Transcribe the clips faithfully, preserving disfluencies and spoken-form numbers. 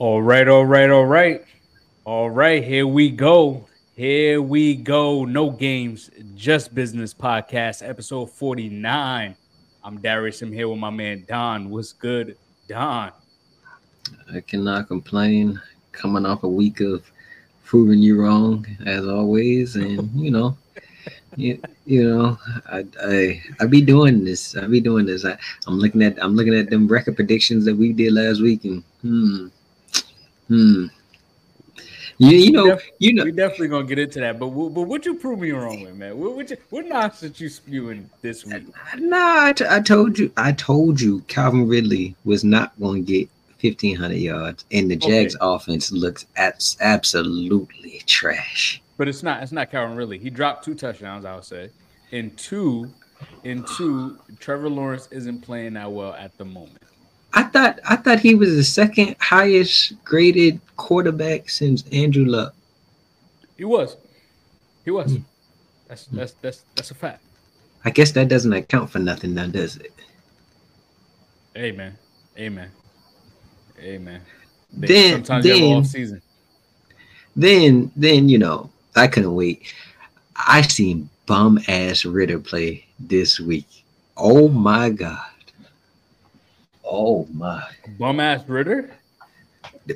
All right, all right, all right. All right, here we go. Here we go. No Games, Just Business podcast, episode forty-nine. I'm Darius. I'm here with my man Don. What's good, Don? I cannot complain. Coming off a week of proving you wrong, as always. And, you know, you, you know, I, I I be doing this. I be doing this. I, I'm looking at I'm looking at them record predictions that we did last week. And, hmm. Hmm. You, you know, def- you know, we're definitely gonna get into that. But we'll, but what you prove me wrong with, man? What what, you, what knocks that you spewing this week? Nah, I, t- I told you, I told you, Calvin Ridley was not gonna get fifteen hundred yards, and the Jags okay. offense looks abs- absolutely trash. But it's not, it's not Calvin Ridley. He dropped two touchdowns, I would say, and two, and two. Trevor Lawrence isn't playing that well at the moment. I thought I thought he was the second highest graded quarterback since Andrew Luck. He was, he was. Mm. That's that's that's that's a fact. I guess that doesn't account for nothing, now, does it? Amen, amen, amen. Then, then sometimes then, you have off season. Then then you know I couldn't wait. I seen bum ass Ritter play this week. Oh my God. Oh my! Bum ass Ritter?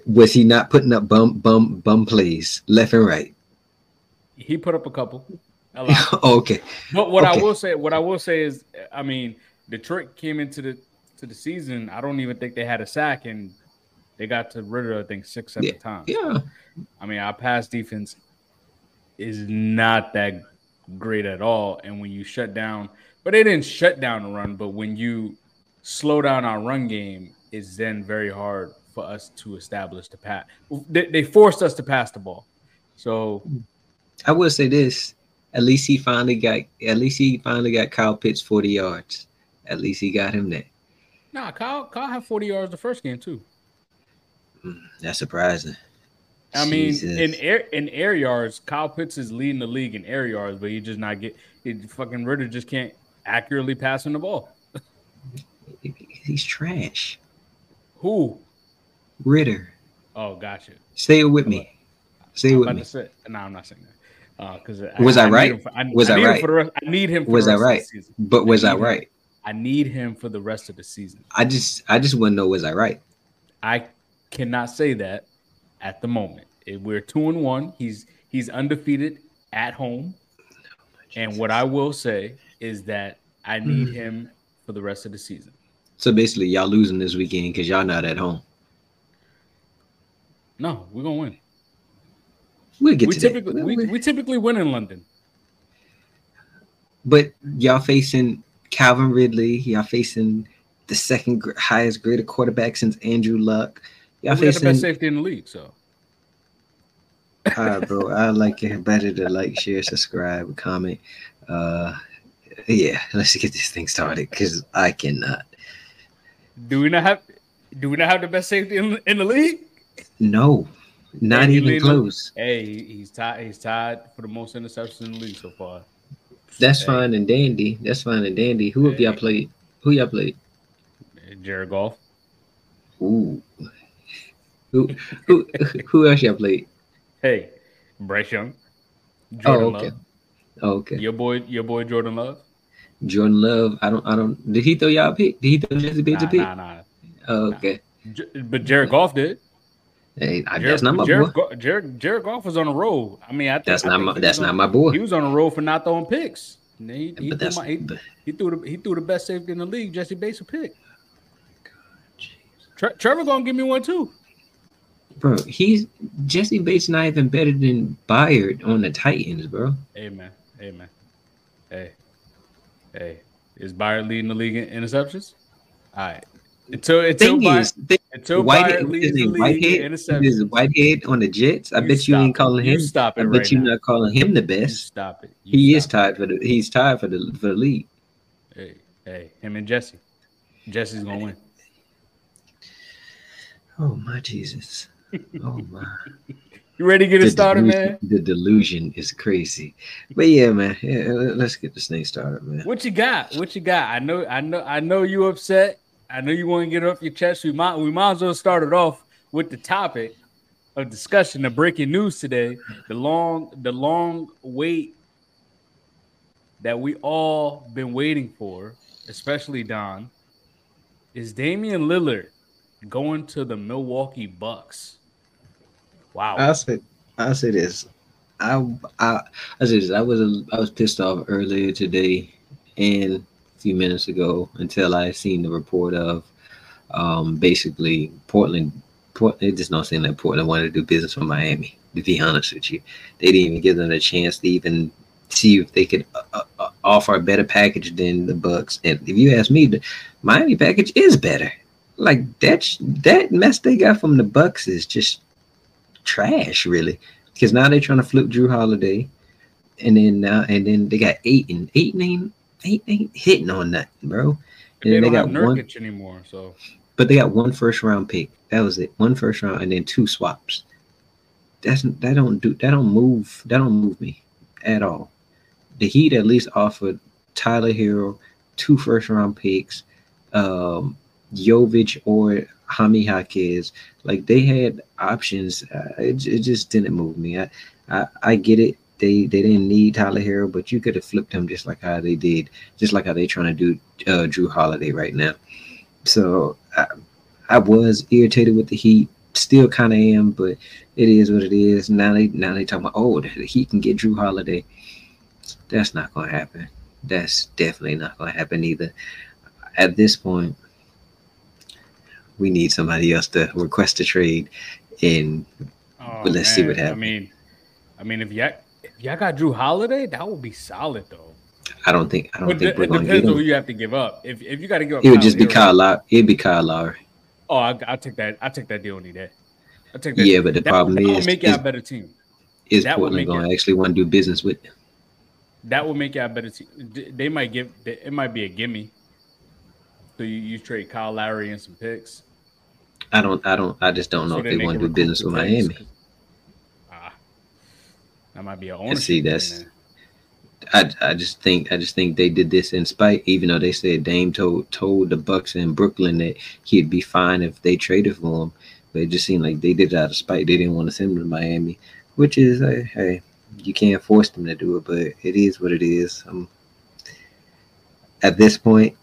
Was he not putting up bum bum bum plays left and right? He put up a couple. A lot. okay. But what okay. I will say, what I will say is, I mean, Detroit came into the to the season. I don't even think they had a sack, and they got to Ritter, I think six seven yeah. times. Yeah. I mean, our pass defense is not that great at all, and when you shut down, but they didn't shut down the run. But when you slow down our run game, is then very hard for us to establish the pass. They, they forced us to pass the ball. So I will say this. At least he finally got at least he finally got Kyle Pitts forty yards. At least he got him there. Nah, Kyle Kyle had forty yards the first game too. Mm, that's surprising. I Jesus. mean, in air in air yards, Kyle Pitts is leading the league in air yards, but he just not get it fucking Ritter just can't accurately pass him the ball. He's trash. Who? Ritter. Oh, gotcha. Say it with me. Say it I'm with about me. To say, no, I'm not saying that. Uh, cause I, was I, I right? For, I, was I, I right? Rest, I need him for was the rest I right? of the season. But was I, I right? Him. I need him for the rest of the season. I just I just want to know, was I right? I cannot say that at the moment. If we're two and one. He's he's undefeated at home. No, and what I will say is that I need mm. him for the rest of the season. So basically, y'all losing this weekend because y'all not at home. No, we're gonna win. We'll get we to typically, that. We, we typically win in London. But y'all facing Calvin Ridley. Y'all facing the second highest graded quarterback since Andrew Luck. Y'all we facing the best safety in the league. So, all right, bro. I like it better to like, share, subscribe, comment. Uh, yeah, let's get this thing started because I cannot. Do we not have? Do we not have the best safety in, in the league? No, not hey, even close. Hey, he's tied. He's tied for the most interceptions in the league so far. That's hey. fine and dandy. That's fine and dandy. Who hey. have y'all played? Who y'all played? Jared Goff. Ooh. Who who who else y'all played? Hey, Bryce Young. Jordan oh, okay. Love. Oh, okay. Your boy. Your boy Jordan Love. Jordan Love, I don't, I don't. Did he throw y'all a pick? Did he throw Jesse Bates nah, a pick? Nah, nah, oh, okay. Nah. J- but Jared Goff did. Hey, I, Jared, that's not my Jared, boy. Jared, Jared Goff was on a roll. I mean, I think, that's I not my. That's on, not my boy. He was on a roll for not throwing picks. He, he, threw, my, he, he threw the he threw the best safety in the league. Jesse Bates a pick. Tre- Trevor gonna give me one too. Bro, he's Jesse Bates not even better than Byard on the Titans, bro. Amen. Amen. Hey. Hey, is Byard leading the league in interceptions? All right. Until until thing Byard, is, thing, until Byard leads the league in interceptions. Is Whitehead on the Jets? I you bet you ain't calling him. You stop it I bet right you now. Not calling him the best. You stop it. You he stop is tied for the. He's tied for the for the league. Hey, hey, him and Jesse. Jesse's gonna win. Oh my Jesus! Oh my. You ready to get it the started, delusion, man? The delusion is crazy, but yeah, man. Yeah, let's get this thing started, man. What you got? What you got? I know, I know, I know. You upset. I know you want to get it off your chest. We might, we might as well start it off with the topic of discussion, the breaking news today, the long, the long wait that we all been waiting for, especially Don, is Damian Lillard going to the Milwaukee Bucks. Wow. I said, I said this. I I I said this. I was I was pissed off earlier today and a few minutes ago until I seen the report of um, basically Portland. Portland, it just don't seem like Portland wanted to do business with Miami, to be honest with you. They didn't even give them a chance to even see if they could uh, uh, offer a better package than the Bucks. And if you ask me, the Miami package is better. Like, that, that mess they got from the Bucks is just trash, really. Because now they're trying to flip Jrue Holiday. And then uh, and then they got Ayton. Ayton ain't, Ayton ain't hitting on nothing, bro. And they don't they got have Nurkic one, anymore, so... But they got one first round pick. That was it. One first round and then two swaps. That's that don't do that don't move that don't move me at all. The Heat at least offered Tyler Hero, two first round picks, um, Jovic or Hami Jaquez. Like, they had options. Uh, it, it just didn't move me. I, I I get it. They they didn't need Tyler Hero, but you could have flipped him just like how they did, just like how they trying to do uh, Jrue Holiday right now. So I, I was irritated with the Heat, still kind of am, but it is what it is. Now they now they talking about, oh, the Heat can get Jrue Holiday. That's not going to happen. That's definitely not going to happen either. At this point, we need somebody else to request a trade, and oh, let's man. see what happens. I mean, I mean, if y'all if y'all got Jrue Holiday, that would be solid though. I don't think I don't but think we're going to get him. It depends on who you have to give up. If if you got to give up, it would Kyle just be Hero. Kyle Lowry. It'd be Kyle Lowry. Oh, I, I take that. I take that deal any day. I take that. Yeah, deal. But the that, problem that is, make is, y'all a better team. Is that Portland going to actually want to do business with them? That would make y'all a better team. They might give. It might be a gimme. So you, you trade Kyle Lowry and some picks. I don't. I don't. I just don't know so if they, they want to do business with Miami. Picks. Ah, that might be an ownership. See, that's. I, I just think I just think they did this in spite, even though they said Dame told told the Bucks in Brooklyn that he'd be fine if they traded for him. But it just seemed like they did it out of spite. They didn't want to send him to Miami, which is, hey, hey you can't force them to do it, but it is what it is. Um, at this point,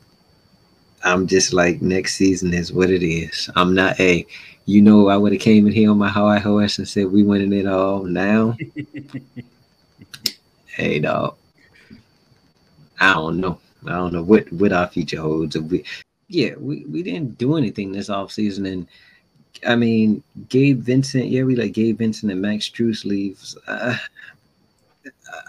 I'm just like, next season is what it is. I'm not a, you know, I would have came in here on my high horse and said we winning it all now. Hey, dog. I don't know. I don't know what, what our future holds. We, yeah, we, we didn't do anything this offseason. And, I mean, Gabe Vincent, yeah, we let Gabe Vincent and Max Strus leaves. Uh,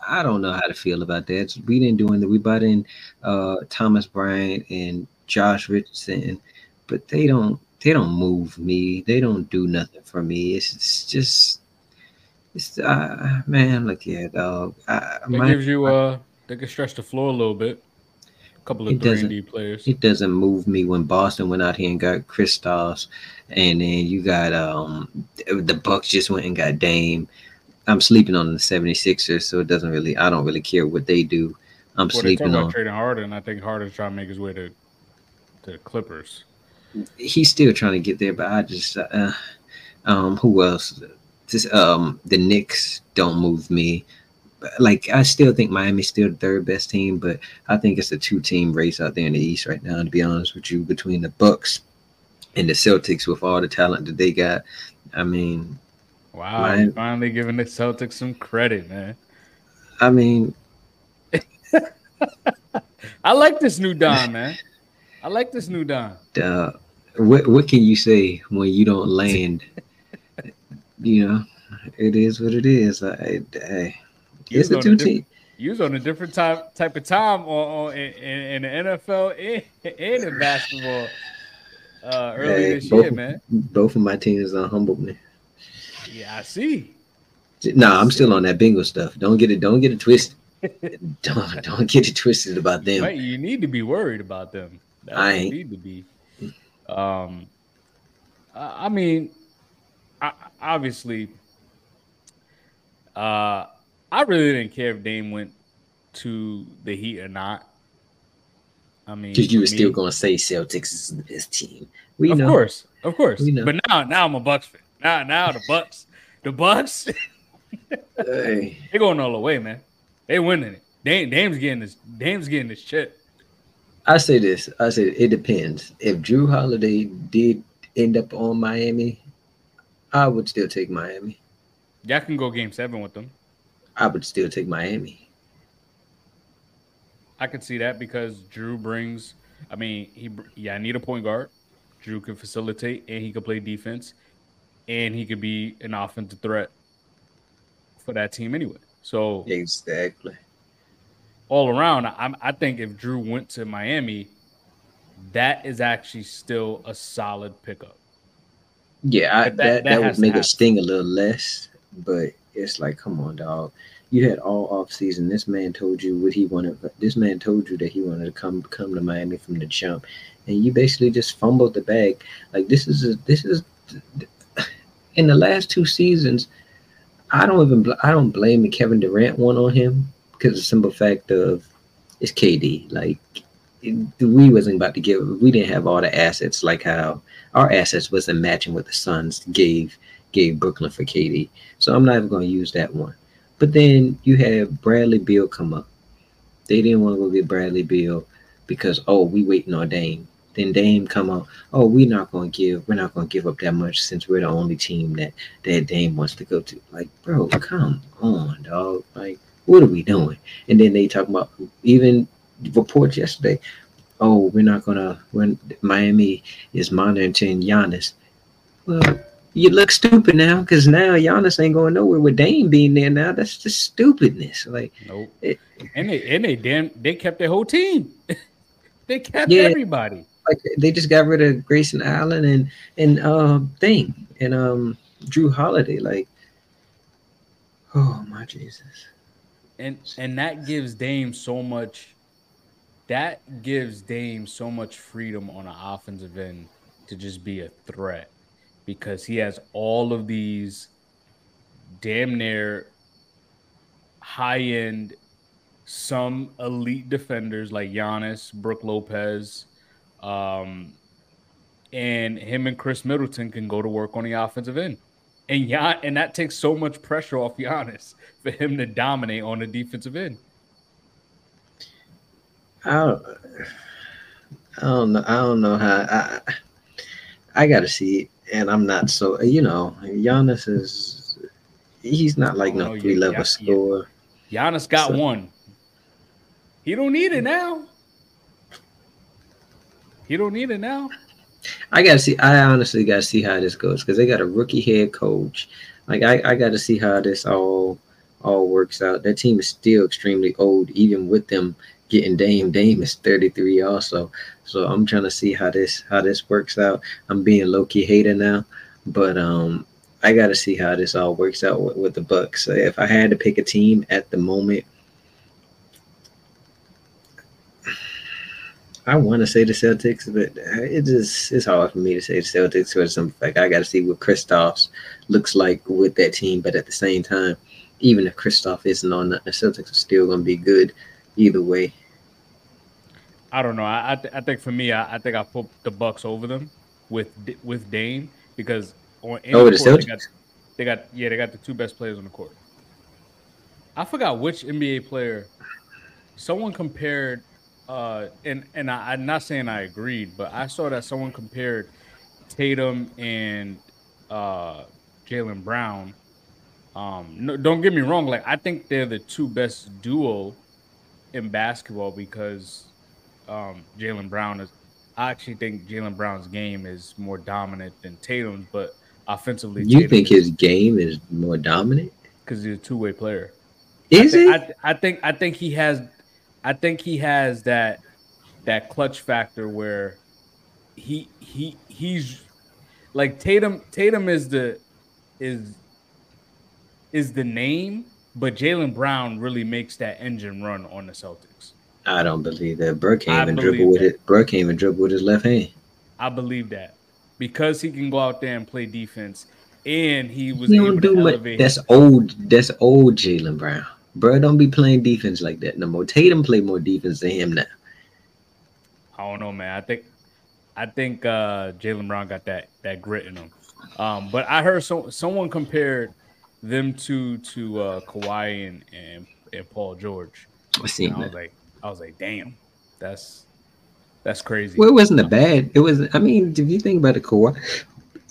I don't know how to feel about that. We didn't do anything. We brought in uh, Thomas Bryant and Josh Richardson, but they don't they don't move me. They don't do nothing for me. It's, it's just, it's uh, man, look here, dog. I, it my, gives you uh. They could stretch the floor a little bit. A couple of three and D players. It doesn't move me when Boston went out here and got Kristaps, and then you got um the Bucks just went and got Dame. I'm sleeping on the seventy-sixers, so it doesn't really. I don't really care what they do. I'm well, sleeping on about trading Harden. I think Harden's trying to make his way to to the Clippers. He's still trying to get there, but I just uh, um who else? Just um the Knicks don't move me. Like, I still think Miami's still the third best team, but I think it's a two-team race out there in the East right now, to be honest with you, between the Bucks and the Celtics with all the talent that they got. I mean, wow, Miami, you're finally giving the Celtics some credit, man. I mean, I like this new Don, man. I like this new Don. Uh, what what can you say when you don't land? You know, it is what it is. I, I You was, diff- you was on a different type type of time on, on in, in the N F L and, and in basketball uh, earlier hey, this both, year, man. Both of my teams are humble, man. Yeah, I see. No, nah, I'm see. still on that Bengals stuff. Don't get it. Don't get it twisted. don't don't get it twisted about them. Right, you need to be worried about them. That's I ain't. You need to be. Um, I, I mean, I, obviously, uh. I really didn't care if Dame went to the Heat or not. I mean, because you were me, still gonna say Celtics is the best team. We of know. course, of course. We know. But now, now I'm a Bucks fan. Now, now the Bucks, the Bucks, hey. They're going all the way, man. They winning it. Dame, Dame's getting this. Dame's getting this shit. I say this. I say it depends. If Jrue Holiday did end up on Miami, I would still take Miami. Y'all can go game seven with them. I would still take Miami. I could see that because Jrue brings. I mean, he yeah, I need a point guard. Jrue can facilitate and he can play defense, and he could be an offensive threat for that team anyway. So exactly. All around, I, I think if Jrue went to Miami, that is actually still a solid pickup. Yeah, I, that, that, that, that would make it sting a little less, but it's like, come on, dog. You had all offseason. This man told you what he wanted. This man told you that he wanted to come come to Miami from the jump, and you basically just fumbled the bag. Like this is a, this is in the last two seasons. I don't even I don't blame the Kevin Durant one on him. Because the simple fact of it's K D. Like it, we wasn't about to give. We didn't have all the assets. Like how our assets wasn't matching what the Suns gave gave Brooklyn for K D. So I'm not even going to use that one. But then you had Bradley Beal come up. They didn't want to go get Bradley Beal because oh we waiting on Dame. Then Dame come up. Oh we're not going to give. We're not going to give up that much since we're the only team that that Dame wants to go to. Like bro, come on, dog. Like. What are we doing? And then they talk about even reports yesterday. Oh, we're not gonna. When Miami is monitoring Giannis, well, you look stupid now because now Giannis ain't going nowhere with Dame being there. Now that's just stupidness. Like, nope. It, and they and they damn they kept their whole team. They kept yeah, everybody. Like they just got rid of Grayson Allen and and uh thing and um Jrue Holiday. Like, oh my Jesus. And and that gives Dame so much that gives Dame so much freedom on an offensive end to just be a threat because he has all of these damn near high-end, some elite defenders like Giannis, Brooke Lopez, um, and him and Chris Middleton can go to work on the offensive end. And yeah, and that takes so much pressure off Giannis for him to dominate on the defensive end. I don't, I don't know. I don't know how. I I gotta see it, and I'm not so. You know, Giannis is. He's not like no three level scorer. Giannis got so. one. He don't need it now. He don't need it now. I gotta see. I honestly gotta see how this goes because they got a rookie head coach. Like I, I gotta see how this all all works out. That team is still extremely old, even with them getting Dame. Dame is thirty-three also. So I'm trying to see how this how this works out. I'm being low key hater now, but um, I gotta see how this all works out with, with the Bucks. So if I had to pick a team at the moment, I want to say the Celtics, but it just it's hard for me to say the Celtics or something. Like I got to see what Kristaps looks like with that team. But at the same time, even if Kristaps isn't on, the Celtics are still going to be good either way. I don't know. I I, th- I think for me, I, I think I put the Bucks over them with with Dame because on any oh, court, the Celtics? They got, they got yeah they got the two best players on the court. I forgot which N B A player. Someone compared. Uh, and and I, I'm not saying I agreed, but I saw that someone compared Tatum and uh, Jaylen Brown. Um, no, don't get me wrong. Like I think they're the two best duo in basketball because um, Jaylen Brown is – I actually think Jaylen Brown's game is more dominant than Tatum's, but offensively – You Tatum think his is, game is more dominant? Because he's a two-way player. Is I th- it? I, I think I think he has – I think he has that that clutch factor where he he he's like Tatum Tatum is the is is the name, but Jaylen Brown really makes that engine run on the Celtics. I don't believe that. Brooke came and dribble with it. Brooke came and dribble with his left hand. I believe that because he can go out there and play defense, and he was he able don't do to elevate. That's old. That's old Jaylen Brown. Bro, don't be playing defense like that no more. Tatum play more defense than him now. I don't know, man. I think I think uh, Jaylen Brown got that that grit in him. Um, but I heard so, someone compared them two to uh, Kawhi and, and and Paul George. I seen that. I was like, I was like, damn, that's that's crazy. Well, it wasn't a bad. It was. I mean, if you think about it, Kawhi,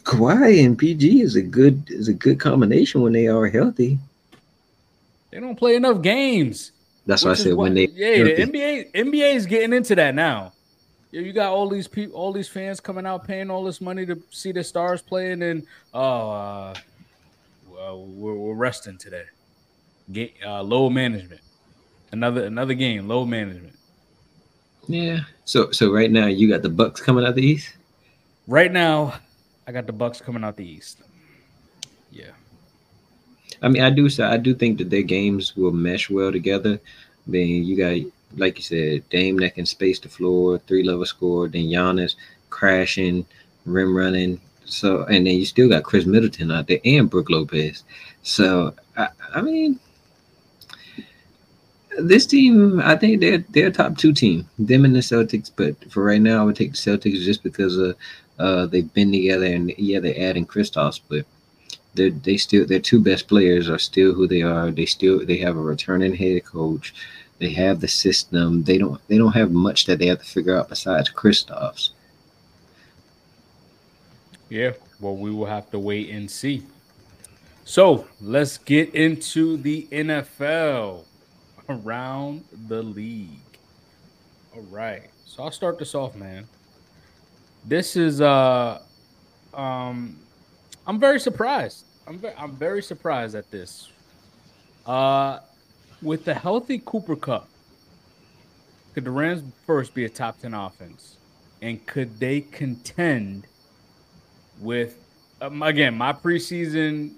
Kawhi and P G is a good is a good combination when they are healthy. They don't play enough games. That's why I said what, when they yeah the N B A N B A is getting into that now. You got all these people, all these fans coming out, paying all this money to see the stars play, and then oh, uh, well, we're, we're resting today. Get uh, low management. Another another game, low management. Yeah. So so right now you got the Bucks coming out the East. Right now, I got the Bucks coming out the East. Yeah. I mean, I do. So I do think that their games will mesh well together. I mean, you got, like you said, Dame that can space the floor, three-level score. Then Giannis crashing, rim running. So, and then you still got Chris Middleton out there and Brook Lopez. So, I, I mean, this team, I think they're they're a top two team. Them and the Celtics. But for right now, I would take the Celtics just because of, uh they've been together, and yeah, they're adding Kristaps, but They they still their two best players are still who they are. They still they have a returning head coach. They have the system. They don't they don't have much that they have to figure out besides Kristaps. Yeah, well, we will have to wait and see. So let's get into the N F L around the league. All right, so I'll start this off, man. This is uh um. I'm very surprised. I'm very, I'm very surprised at this. Uh, with the healthy Cooper Kupp, could the Rams first be a top ten offense? And could they contend with, um, again, my preseason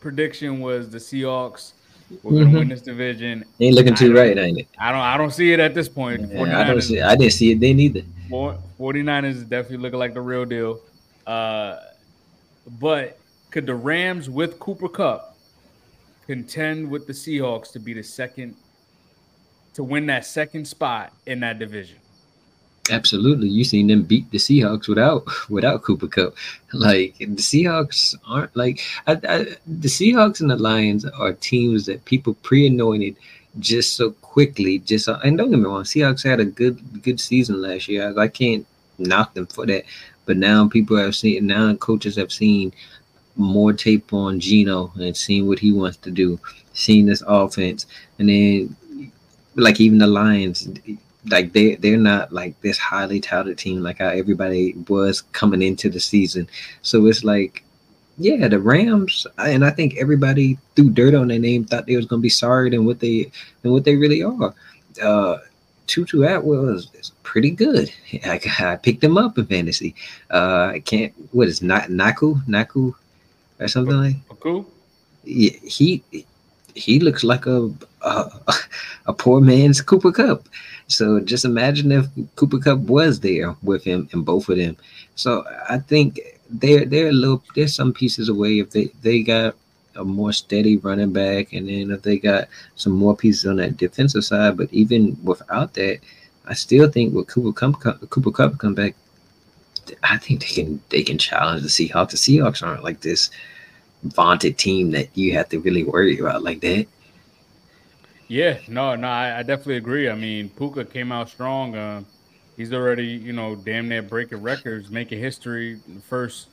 prediction was the Seahawks were going to mm-hmm. win this division. They ain't looking too right, ain't it? I don't I don't see it at this point. Yeah, I, don't see, I didn't see it then either. forty-niners is definitely looking like the real deal. Uh But could the Rams with Cooper Kupp contend with the Seahawks to be the second to win that second spot in that division? Absolutely. You seen them beat the Seahawks without without Cooper Kupp. Like the Seahawks aren't like I, I, the Seahawks and the Lions are teams that people pre-anointed just so quickly. Just and don't get me wrong, Seahawks had a good good season last year. I can't knock them for that. But now people have seen, now coaches have seen more tape on Geno and seen what he wants to do, seen this offense. And then, like, even the Lions, like, they, they're not, like, this highly touted team like how everybody was coming into the season. So it's like, yeah, the Rams, and I think everybody threw dirt on their name, thought they was going to be sorry than what they than what they really are. Uh Tutu Atwell is, is pretty good. I, I picked him up in fantasy. Uh, I can't. What is not Naku Naku or something like? Naku. Yeah, he he looks like a, a a poor man's Cooper Kupp. So just imagine if Cooper Kupp was there with him and both of them. So I think they're they're a little they're some pieces away if they they got a more steady running back, and then if they got some more pieces on that defensive side. But even without that, I still think with Cooper Kupp, Cooper Kupp come back, I think they can they can challenge the Seahawks. The Seahawks aren't like this vaunted team that you have to really worry about like that. Yeah, no, no, I, I definitely agree. I mean, Puka came out strong. Uh, he's already, you know, damn near breaking records, making history in the first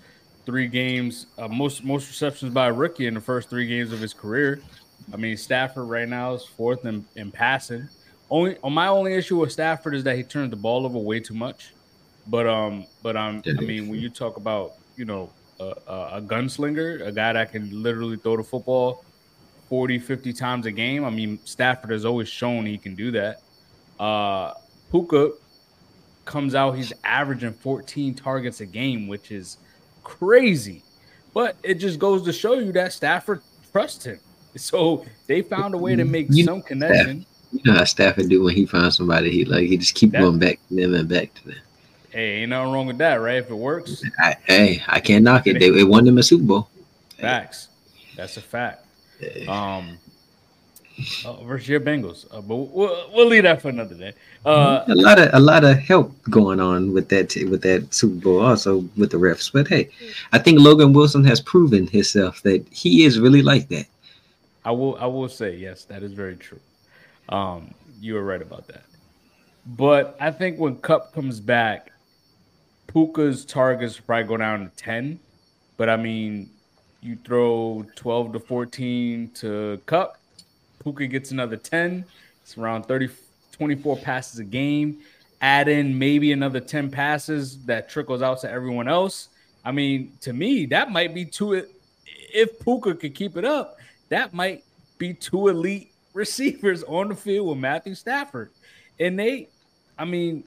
three games, uh, most most receptions by a rookie in the first three games of his career. I mean, Stafford right now is fourth in, in passing. Only my only issue with Stafford is that he turns the ball over way too much. But um, but um, I mean, when you talk about, you know, a, a gunslinger, a guy that can literally throw the football forty, fifty times a game, I mean, Stafford has always shown he can do that. Uh, Puka comes out, he's averaging fourteen targets a game, which is crazy, but it just goes to show you that Stafford trusts him. So they found a way to make you some connection. Stafford. You know how Stafford do when he finds somebody, he like he just keep that, going back to them and back to them. Hey, ain't nothing wrong with that, right? If it works, I, hey, I can't knock it. They it won them a Super Bowl. Facts. That's a fact. Um, uh, versus your Bengals. Uh, but we'll, we'll leave that for another day. Uh, a lot of a lot of help going on with that t- with that Super Bowl, also with the refs. But hey, I think Logan Wilson has proven himself that he is really like that. I will I will say yes, that is very true. Um, you were right about that. But I think when Kupp comes back, Puka's targets will probably go down to ten. But, I mean, you throw twelve to fourteen to Kupp. Puka gets another ten. It's around thirty, twenty-four passes a game. Add in maybe another ten passes that trickles out to everyone else. I mean, to me, that might be two. If Puka could keep it up, that might be two elite receivers on the field with Matthew Stafford. And they, I mean,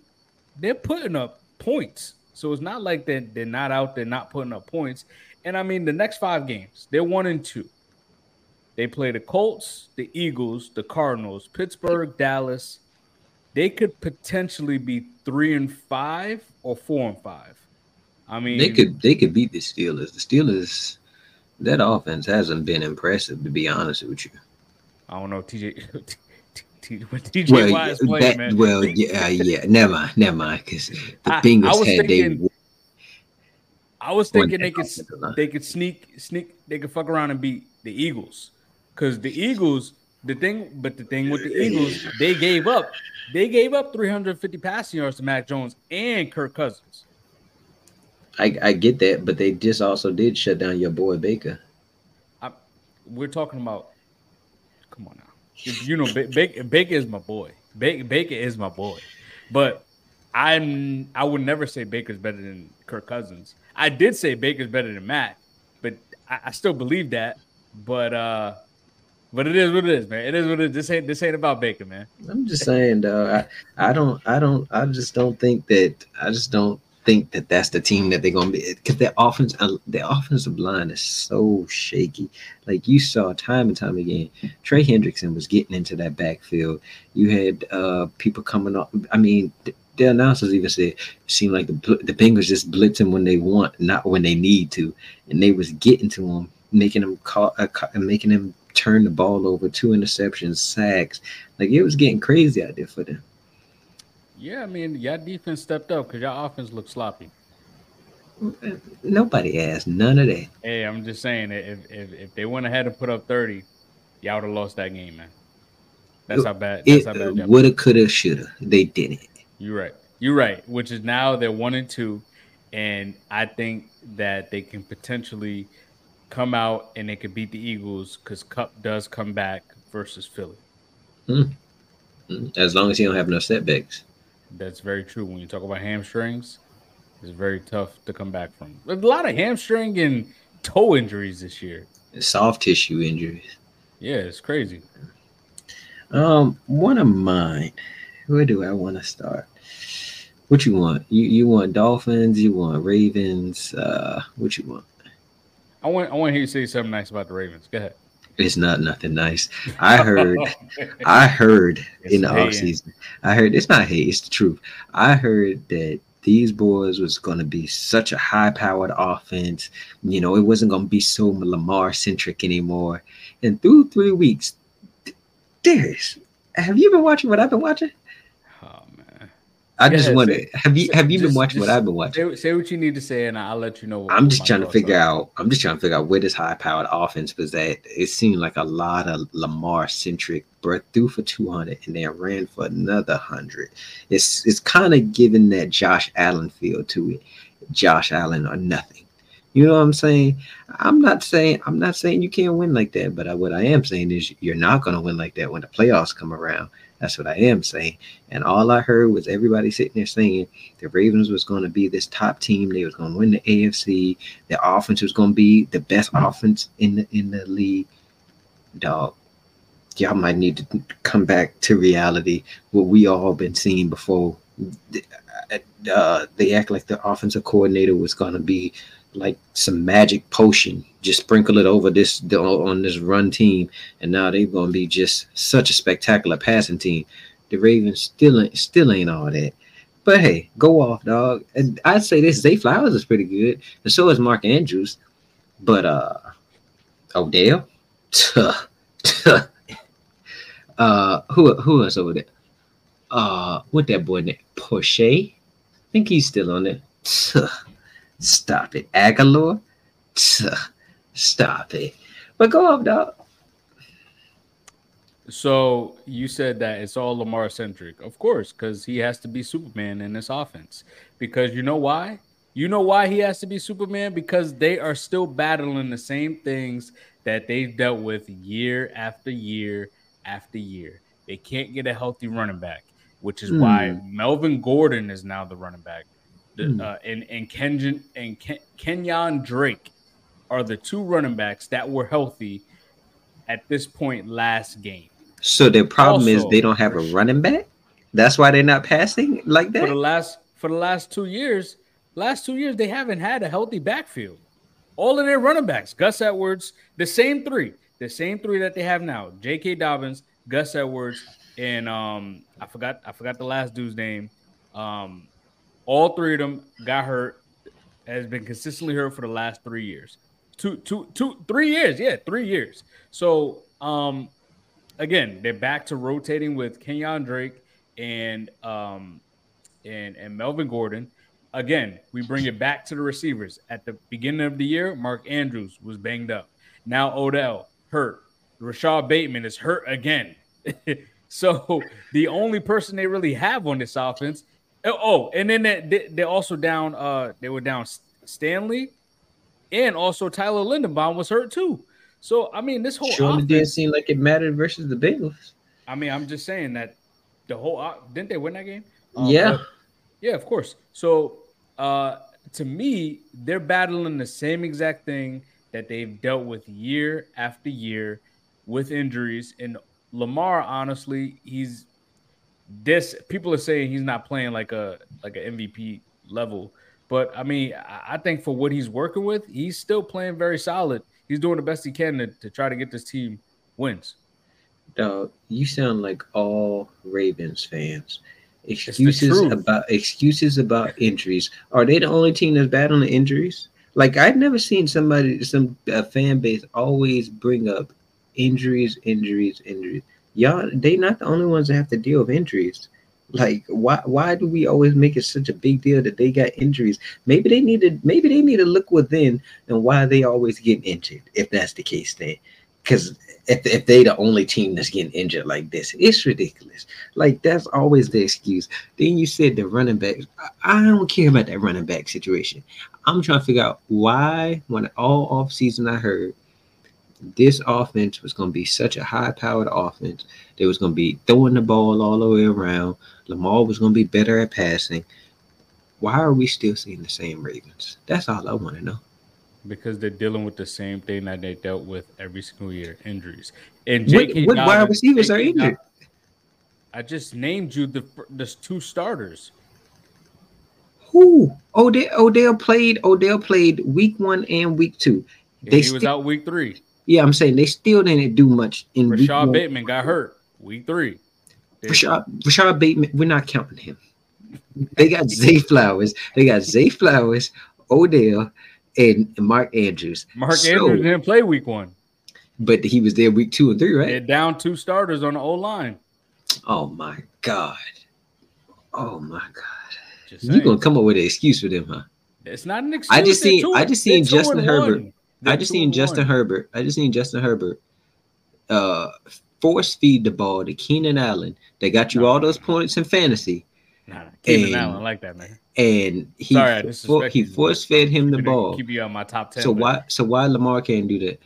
they're putting up points. So it's not like they're, they're not out there not putting up points. And, I mean, the next five games, they're one and two. They play the Colts, the Eagles, the Cardinals, Pittsburgh, Dallas. They could potentially be three and five or four and five. I mean, they could they could beat the Steelers. The Steelers, that offense hasn't been impressive, to be honest with you. I don't know, T J. When T J well, Watt is playing, that, man. Well, yeah, uh, yeah. Never mind, never mind. Because the I, Bengals I was had thinking, they. I was thinking they could they could sneak sneak they could fuck around and beat the Eagles, because the Eagles the thing but the thing with the Eagles they gave up they gave up three hundred fifty passing yards to Mac Jones and Kirk Cousins. I, I get that, but they just also did shut down your boy Baker. I, we're talking about. Come on now. You know, Baker, Baker is my boy. Baker, Baker is my boy. But I'm I would never say Baker's better than Kirk Cousins. I did say Baker's better than Matt, but I, I still believe that. But uh, but it is what it is, man. It is what it is. This ain't this ain't about Baker, man. I'm just saying, though. I, I don't I don't I just don't think that I just don't think that that's the team that they're gonna be, because their offense their offensive line is so shaky. Like you saw time and time again, Trey Hendrickson was getting into that backfield. You had uh, people coming up. I mean, th- the announcers even said it seemed like the the Bengals just blitzing when they want, not when they need to, and they was getting to them, making them call, uh, ca- making them turn the ball over, two interceptions, sacks. Like it was getting crazy out there for them. Yeah, I mean, y'all defense stepped up because y'all offense looked sloppy. Nobody asked none of that. Hey, I'm just saying, if if, if they went ahead and put up thirty, y'all would have lost that game, man. That's how bad. That's it, how bad. Woulda, coulda, shoulda. They didn't. You're right. You're right. Which is now they're one and two, and I think that they can potentially come out and they could beat the Eagles because Kupp does come back versus Philly. Mm. As long as he don't have no setbacks. That's very true. When you talk about hamstrings, it's very tough to come back from. There's a lot of hamstring and toe injuries this year. Soft tissue injuries. Yeah, it's crazy. Um, one of mine. Where do I want to start? What you want? You you want Dolphins? You want Ravens? Uh, what you want? I want I want to hear you say something nice about the Ravens. Go ahead. It's not nothing nice. I heard, I heard it's in the offseason, I heard it's not hate, it's the truth. I heard that these boys was going to be such a high powered offense. You know, it wasn't going to be so Lamar centric anymore. And through three weeks, Darius, have you been watching what I've been watching? Oh, man. I yeah, just wonder, have you have you just, been watching just, what I've been watching? Say, say what you need to say, and I'll let you know. What I'm just trying to figure are. out. I'm just trying to figure out where this high-powered offense was at. It seemed like a lot of Lamar-centric. But threw for two hundred and then ran for another one hundred. It's it's kind of giving that Josh Allen feel to it. Josh Allen or nothing. You know what I'm saying? I'm not saying I'm not saying you can't win like that. But I, what I am saying is you're not going to win like that when the playoffs come around. That's what I am saying. And all I heard was everybody sitting there saying the Ravens was going to be this top team. They was going to win the A F C. Their offense was going to be the best offense in the in the league. Dog, y'all might need to come back to reality. What we all been seeing before. Uh, they act like the offensive coordinator was going to be like some magic potion. Just sprinkle it over this on this run team, and now they're going to be just such a spectacular passing team. The Ravens still ain't, still ain't all that. But, hey, go off, dog. And I'd say this, Zay Flowers is pretty good, and so is Mark Andrews. But uh, Odell, Uh, who who else over there? Uh, what that boy named Porsche? I think he's still on it. Stop it, Aguilar. Stop it. But go up, dog. So you said that it's all Lamar-centric. Of course, because he has to be Superman in this offense. Because you know why? You know why he has to be Superman? Because they are still battling the same things that they've dealt with year after year after year. They can't get a healthy running back, which is mm. why Melvin Gordon is now the running back. Mm. Uh, and and, Kenyon, and Ken, Kenyon Drake are the two running backs that were healthy at this point last game. So their problem also, is they don't have a running back. That's why they're not passing like that. For the last for the last two years, last two years they haven't had a healthy backfield. All of their running backs, Gus Edwards, the same three, the same three that they have now: J K. Dobbins, Gus Edwards, and um, I forgot I forgot the last dude's name. Um, all three of them got hurt. Has been consistently hurt for the last three years. Two, two, two, three years. Yeah, three years. So, um. Again, they're back to rotating with Kenyon Drake and um, and and Melvin Gordon. Again, we bring it back to the receivers. At the beginning of the year, Mark Andrews was banged up. Now Odell hurt. Rashad Bateman is hurt again. So the only person they really have on this offense. Oh, and then they, they're also down. Uh, they were down Stanley, and also Tyler Lindenbaum was hurt too. So, I mean, this whole sure offense... didn't seem like it mattered versus the Bengals. I mean, I'm just saying that the whole... Didn't they win that game? Um, yeah. But, yeah, of course. So, uh, to me, they're battling the same exact thing that they've dealt with year after year with injuries. And Lamar, honestly, he's... this. People are saying he's not playing like a like an M V P level. But, I mean, I think for what he's working with, he's still playing very solid. He's doing the best he can to, to try to get this team wins. Dog, you sound like all Ravens fans. Excuses about excuses about injuries. Are they the only team that's bad on the injuries? Like, I've never seen somebody, some uh, fan base always bring up injuries, injuries, injuries. Y'all, they not the only ones that have to deal with injuries. Like, why why do we always make it such a big deal that they got injuries? Maybe they need to maybe they need to look within and why they always get injured, if that's the case then. Because if if they the only team that's getting injured like this, it's ridiculous. Like, that's always the excuse. Then you said the running backs. I don't care about that running back situation. I'm trying to figure out why, when all offseason I heard this offense was going to be such a high-powered offense. They was going to be throwing the ball all the way around. Lamar was going to be better at passing. Why are we still seeing the same Ravens? That's all I want to know. Because they're dealing with the same thing that they dealt with every single year, injuries. And J K. What, what wide receivers are injured? I just named you the, the two starters. Who? Odell, Odell played. Odell played week one and week two. They he still- was out week three. Yeah, I'm saying they still didn't do much. In Rashad Bateman got hurt week three. Rashad, Rashad Bateman, we're not counting him. They got Zay Flowers. They got Zay Flowers, Odell, and Mark Andrews. Mark so, Andrews didn't play week one. But he was there week two and three, right? They're down two starters on the O-line. Oh, my God. Oh, my God. You're going to come up with an excuse for them, huh? It's not an excuse. I just seen, two, I just seen Justin Herbert. One. I just seen Justin Herbert. I just seen Justin Herbert uh, force feed the ball to Keenan Allen. They got you nah, all those nah, points in fantasy. Nah, nah. Keenan Allen, like that, man. And he Sorry, for, he force fed him the ball. Keep you on my top ten. So but... why so why Lamar can't do that?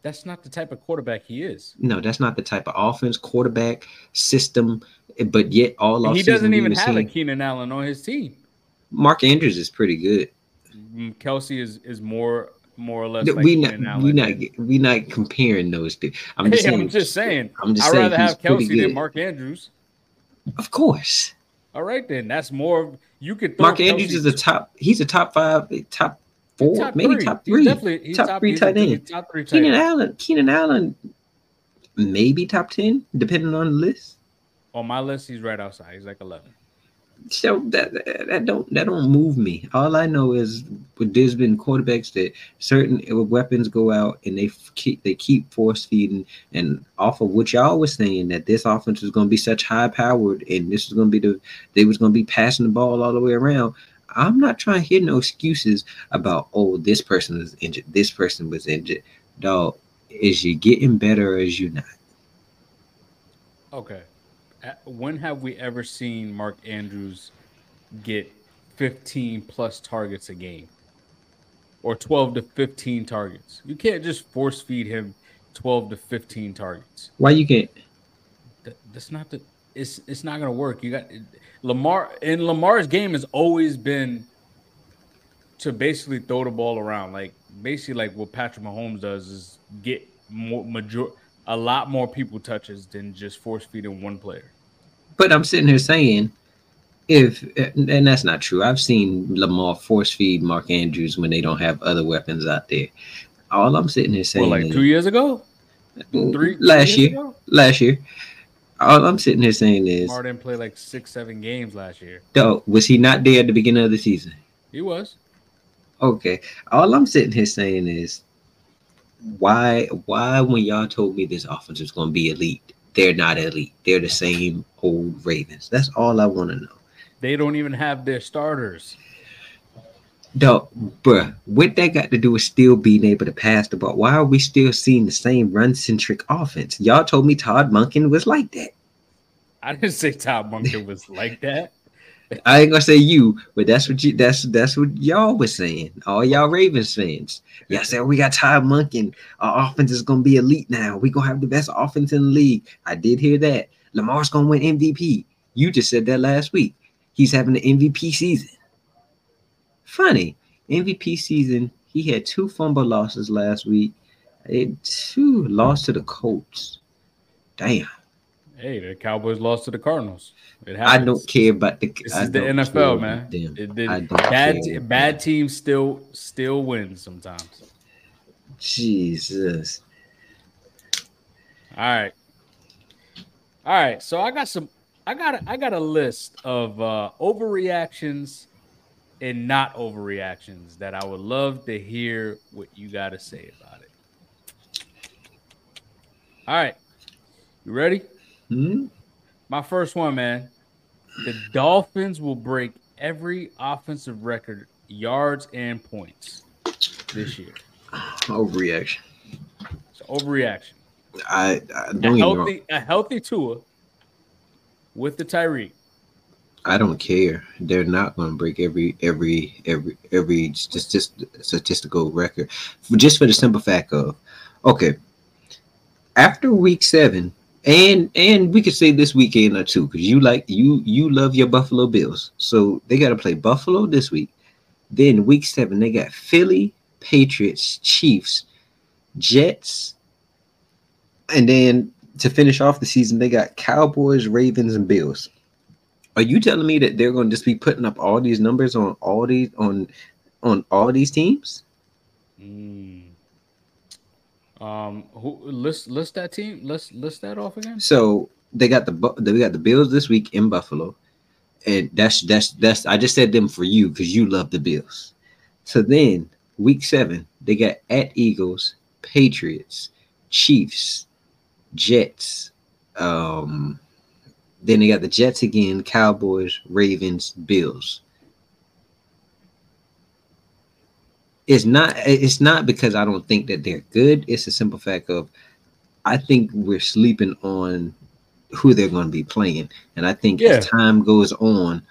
That's not the type of quarterback he is. No, that's not the type of offense, quarterback, system. But yet all offseason he doesn't even have a Keenan Allen on his team. Mark Andrews is pretty good. Kelce is, is more more or less. Like we not we not we not comparing those two. I'm just hey, saying. I'm just saying. I'm just I'd saying rather have Kelce than Mark Andrews. Of course. All right then. That's more. You could. Throw Mark Kelce Andrews is a top. He's a top five, top four, top maybe three. top three. He's definitely he's top, top three tight end. Top three tight end. Keenan Allen. Keenan Allen. Maybe top ten, depending on the list. On my list, he's right outside. He's like eleven. So that, that that don't that don't move me. All I know is with there's been quarterbacks that certain weapons go out and they keep they keep force feeding, and off of what y'all was saying that this offense is going to be such high powered and this is going to be the they was going to be passing the ball all the way around. I'm not trying to hear no excuses about oh this person is injured, this person was injured. Dog, is you getting better or is you not? Okay. When have we ever seen Mark Andrews get fifteen plus targets a game or twelve to fifteen targets? You can't just force feed him twelve to fifteen targets. Why you can't? That, that's not the it's it's not going to work. You got Lamar, and Lamar's game has always been to basically throw the ball around. Like basically like what Patrick Mahomes does is get more major a lot more people touches than just force feeding one player. But I'm sitting here saying, if and that's not true. I've seen Lamar force feed Mark Andrews when they don't have other weapons out there. All I'm sitting here saying, well, like two years ago, three last year, ago? last year. All I'm sitting here saying is, Lamar didn't play like six, seven games last year. Though was he not there at the beginning of the season? He was. Okay. All I'm sitting here saying is, Why, why when y'all told me this offense was going to be elite, they're not elite. They're the same old Ravens. That's all I want to know. They don't even have their starters. Dog, bruh, what that got to do with still being able to pass the ball? Why are we still seeing the same run-centric offense? Y'all told me Todd Monken was like that. I didn't say Todd Monken was like that. I ain't gonna say you, but that's what you that's that's what y'all was saying. All y'all Ravens fans. Y'all said we got Todd Monken. Our offense is gonna be elite now. We gonna have the best offense in the league. I did hear that. Lamar's gonna win M V P. You just said that last week. He's having an M V P season. Funny, M V P season. He had two fumble losses last week. It two lost to the Colts. Damn. Hey, the Cowboys lost to the Cardinals. It happens. I don't care about the. This I is the N F L, man. It, it, I don't bad care. bad teams still still win sometimes. Jesus. All right, all right. So I got some. I got. A, I got a list of uh, overreactions and not overreactions that I would love to hear what you got to say about it. All right, you ready? Hmm? My first one, man. The Dolphins will break every offensive record, yards and points, this year. Overreaction. It's overreaction. I, I don't a healthy, even know. A healthy Tua with the Tyreek. I don't care. They're not going to break every every every every statistical record, just for the simple fact of, okay, after week seven. And and we could say this weekend or two, because you like you you love your Buffalo Bills. So they got to play Buffalo this week. Then week seven, they got Philly, Patriots, Chiefs, Jets. And then to finish off the season, they got Cowboys, Ravens, and Bills. Are you telling me that they're going to just be putting up all these numbers on all these on on all these teams? Mm. Um, who list list that team? List list that off again. So they got the they got the Bills this week in Buffalo, and that's that's that's I just said them for you because you love the Bills. So then week seven they got at Eagles, Patriots, Chiefs, Jets. Um, then they got the Jets again, Cowboys, Ravens, Bills. It's not it's not because I don't think that they're good. It's a simple fact of I think we're sleeping on who they're going to be playing. And I think yeah. as time goes on,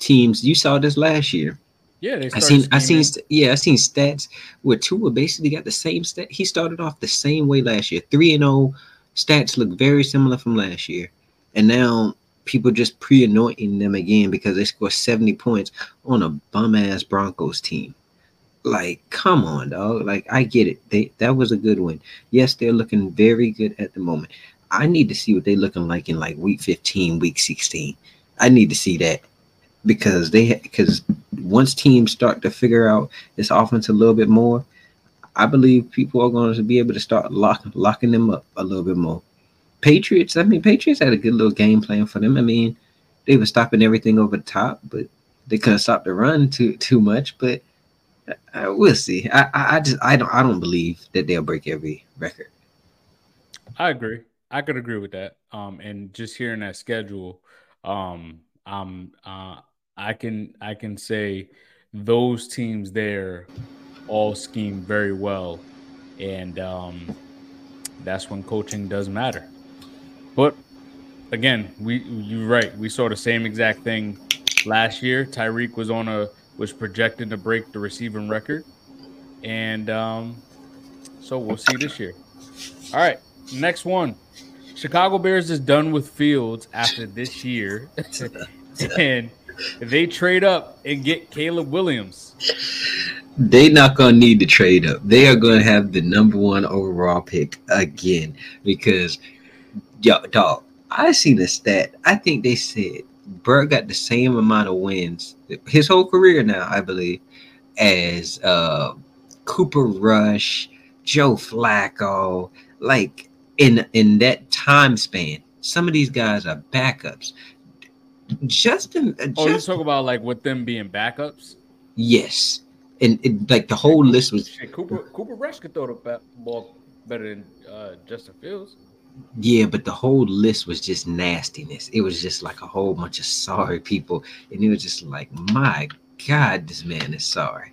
teams, you saw this last year. Yeah, they I seen I seen out. yeah, I seen stats where Tua basically got the same stat. He started off the same way last year. three and oh stats look very similar from last year. And now people just pre-anointing them again because they scored seventy points on a bum ass Broncos team. Like, come on, dog. Like, I get it. They that was a good win. Yes, they're looking very good at the moment. I need to see what they're looking like in like week fifteen, week sixteen. I need to see that because they because once teams start to figure out this offense a little bit more, I believe people are going to be able to start locking locking them up a little bit more. Patriots. I mean, Patriots had a good little game plan for them. I mean, they were stopping everything over the top, but they couldn't stop the run too too much. But uh, we'll see. I, I I just I don't I don't believe that they'll break every record. I agree. I could agree with that. Um, and just hearing that schedule, um, um, uh, I can I can say those teams there all scheme very well, and um, that's when coaching does matter. But again, we you're right. We saw the same exact thing last year. Tyreek was on a was projected to break the receiving record, and um, so we'll see this year. All right, next one. Chicago Bears is done with Fields after this year, and they trade up and get Caleb Williams. They're not going to need to trade up. They are going to have the number one overall pick again because, yo, dog, I seen a stat. I think they said Burr got the same amount of wins his whole career now, I believe, as uh, Cooper Rush, Joe Flacco, like – In in that time span, some of these guys are backups. Justin, uh, oh, Justin, you talk about like with them being backups. Yes, and it, like the whole list was. Shit, Cooper Cooper Rush could throw the ball better than uh, Justin Fields. Yeah, but the whole list was just nastiness. It was just like a whole bunch of sorry people, and it was just like, my God, this man is sorry.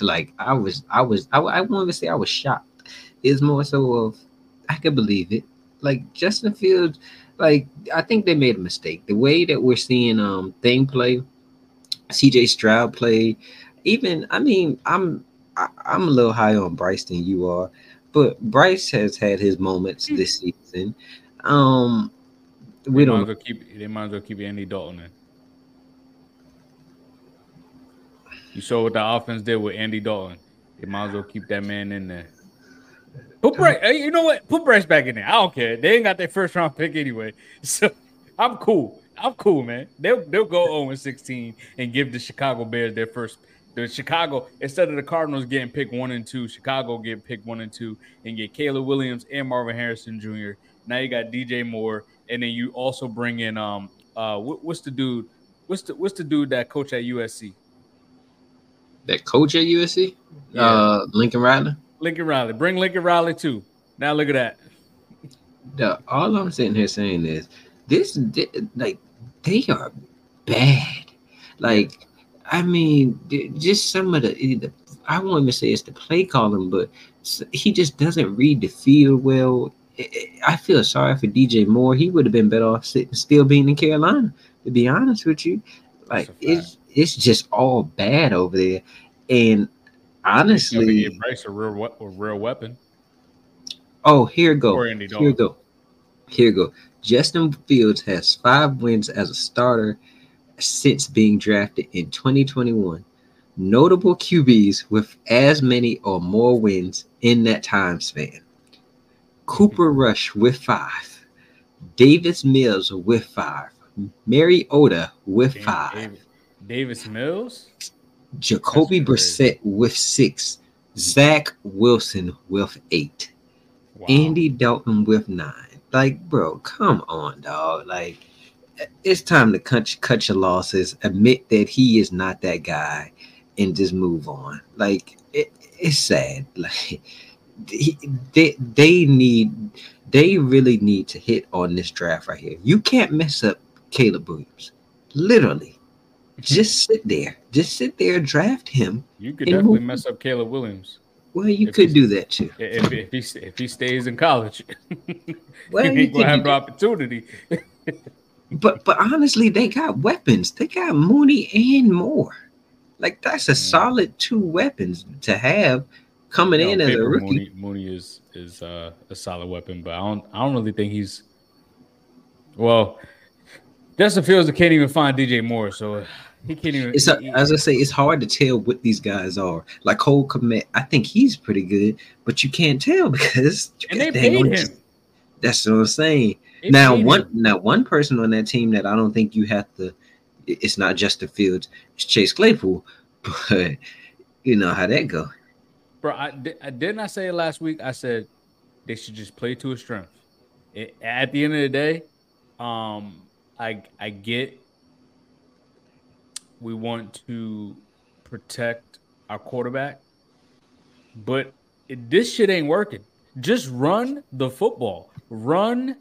Like I was, I was, I, I won't even say I was shocked. It's more so of. I could believe it. Like Justin Fields, like I think they made a mistake. The way that we're seeing um Thing play, C J Stroud play, even I mean I'm I, I'm a little higher on Bryce than you are, but Bryce has had his moments this season. Um, we they don't. Might as well keep, they might as well keep Andy Dalton in. You saw what the offense did with Andy Dalton. They might as well keep that man in there. Put Bryce, you know what? Put Bryce back in there. I don't care. They ain't got their first round pick anyway, so I'm cool. I'm cool, man. They'll they'll go oh and sixteen and give the Chicago Bears their first. The Chicago instead of the Cardinals getting pick one and two, Chicago get pick one and two and get Caleb Williams and Marvin Harrison Junior Now you got D J Moore, and then you also bring in um uh what, what's the dude? What's the what's the dude that coach at U S C? That coach at U S C? Yeah. Uh, Lincoln Riley. Lincoln Riley. Bring Lincoln Riley, too. Now look at that. The, all I'm sitting here saying is, this, this, like, they are bad. Like, I mean, just some of the, I won't even say it's the play calling, but he just doesn't read the field well. I feel sorry for D J Moore. He would have been better off sitting, still being in Carolina, to be honest with you. Like, it's, it's just all bad over there. And honestly, Bryce a real, a real weapon. Oh, here go, here go, here go. Justin Fields has five wins as a starter since being drafted in twenty twenty-one. Notable Q Bs with as many or more wins in that time span. Cooper Rush with five. Davis Mills with five. Mariota with five. Davis Mills? Jacoby Brissett with six, Zach Wilson with eight, wow. Andy Dalton with nine. Like, bro, come on, dog. Like, it's time to cut, cut your losses, admit that he is not that guy, and just move on. Like, it, it's sad. Like, they they need, they really need to hit on this draft right here. You can't mess up Caleb Williams, literally. Just sit there. Just sit there and draft him. You could definitely move. Mess up Caleb Williams. Well, you if could do that too. If, if, he, if he stays in college, well, he ain't going to have an opportunity. but but honestly, they got weapons. They got Mooney and Moore. Like, that's a mm. solid two weapons to have coming you know, in as a rookie. Mooney, Mooney is, is uh, a solid weapon, but I don't, I don't really think he's – well – Justin Fields can't even find D J Moore, so he can't even. It's a, he, as I say, it's hard to tell what these guys are. Like Cole Kmet, I think he's pretty good, but you can't tell because and they paid him. Just, that's what I'm saying. They now one, him. now one person on that team that I don't think you have to. It's not Justin Fields, it's Chase Claypool, but you know how that go. Bro, I, I didn't I say it last week? I said they should just play to a strength. It, at the end of the day, um. I I get we want to protect our quarterback. But it, this shit ain't working. Just run the football. Run.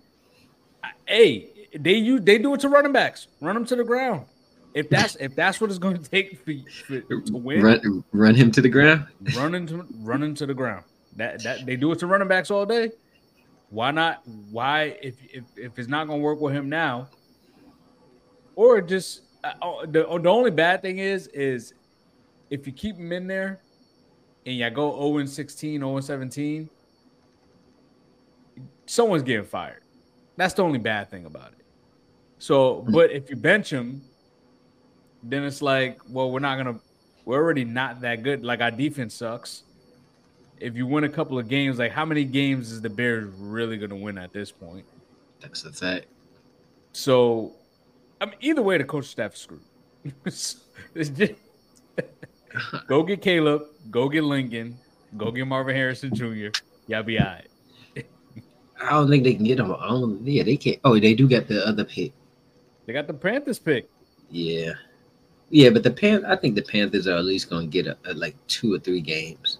Hey, they you they do it to running backs. Run them to the ground. If that's if that's what it's going to take for, for to win, run, run him to the ground. Run into run into the ground. That that they do it to running backs all day. Why not? Why if if, if it's not going to work with him now, or just uh, the the only bad thing is is if you keep him in there and you go zero and sixteen, zero and seventeen, someone's getting fired. That's the only bad thing about it. So, but if you bench him, then it's like, well, we're not gonna, we're already not that good. Like, our defense sucks. If you win a couple of games, like, how many games is the Bears really gonna win at this point? That's the fact. So, I mean, either way, the coach staff is screwed. It's just, go get Caleb, go get Lincoln, go get Marvin Harrison Junior Y'all be all right. I don't think they can get them. I don't, yeah, they can't. Oh, they do get the other pick. They got the Panthers pick. Yeah, yeah, but the Pan. I think the Panthers are at least going to get a, a, like two or three games.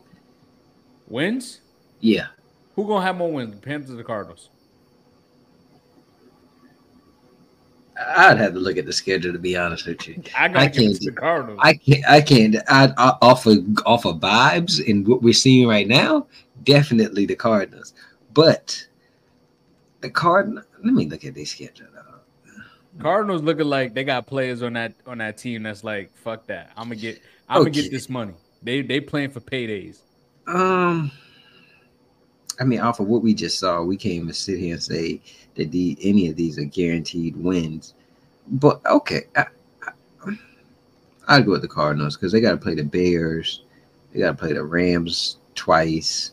Wins? Yeah. Who gonna have more wins? The Panthers or the Cardinals? I'd have to look at the schedule to be honest with you. I, I can't. The Cardinals. I can't. I can't. I'd offer offer vibes and what we're seeing right now. Definitely the Cardinals, but. The Cardinals. Let me look at their schedule. Cardinals looking like they got players on that on that team that's like, fuck that. I'm gonna get. I'm okay. gonna get this money. They they playing for paydays. Um, I mean, off of what we just saw, we can't even sit here and say that the, any of these are guaranteed wins. But okay, I, I, I'd go with the Cardinals because they got to play the Bears. They got to play the Rams twice,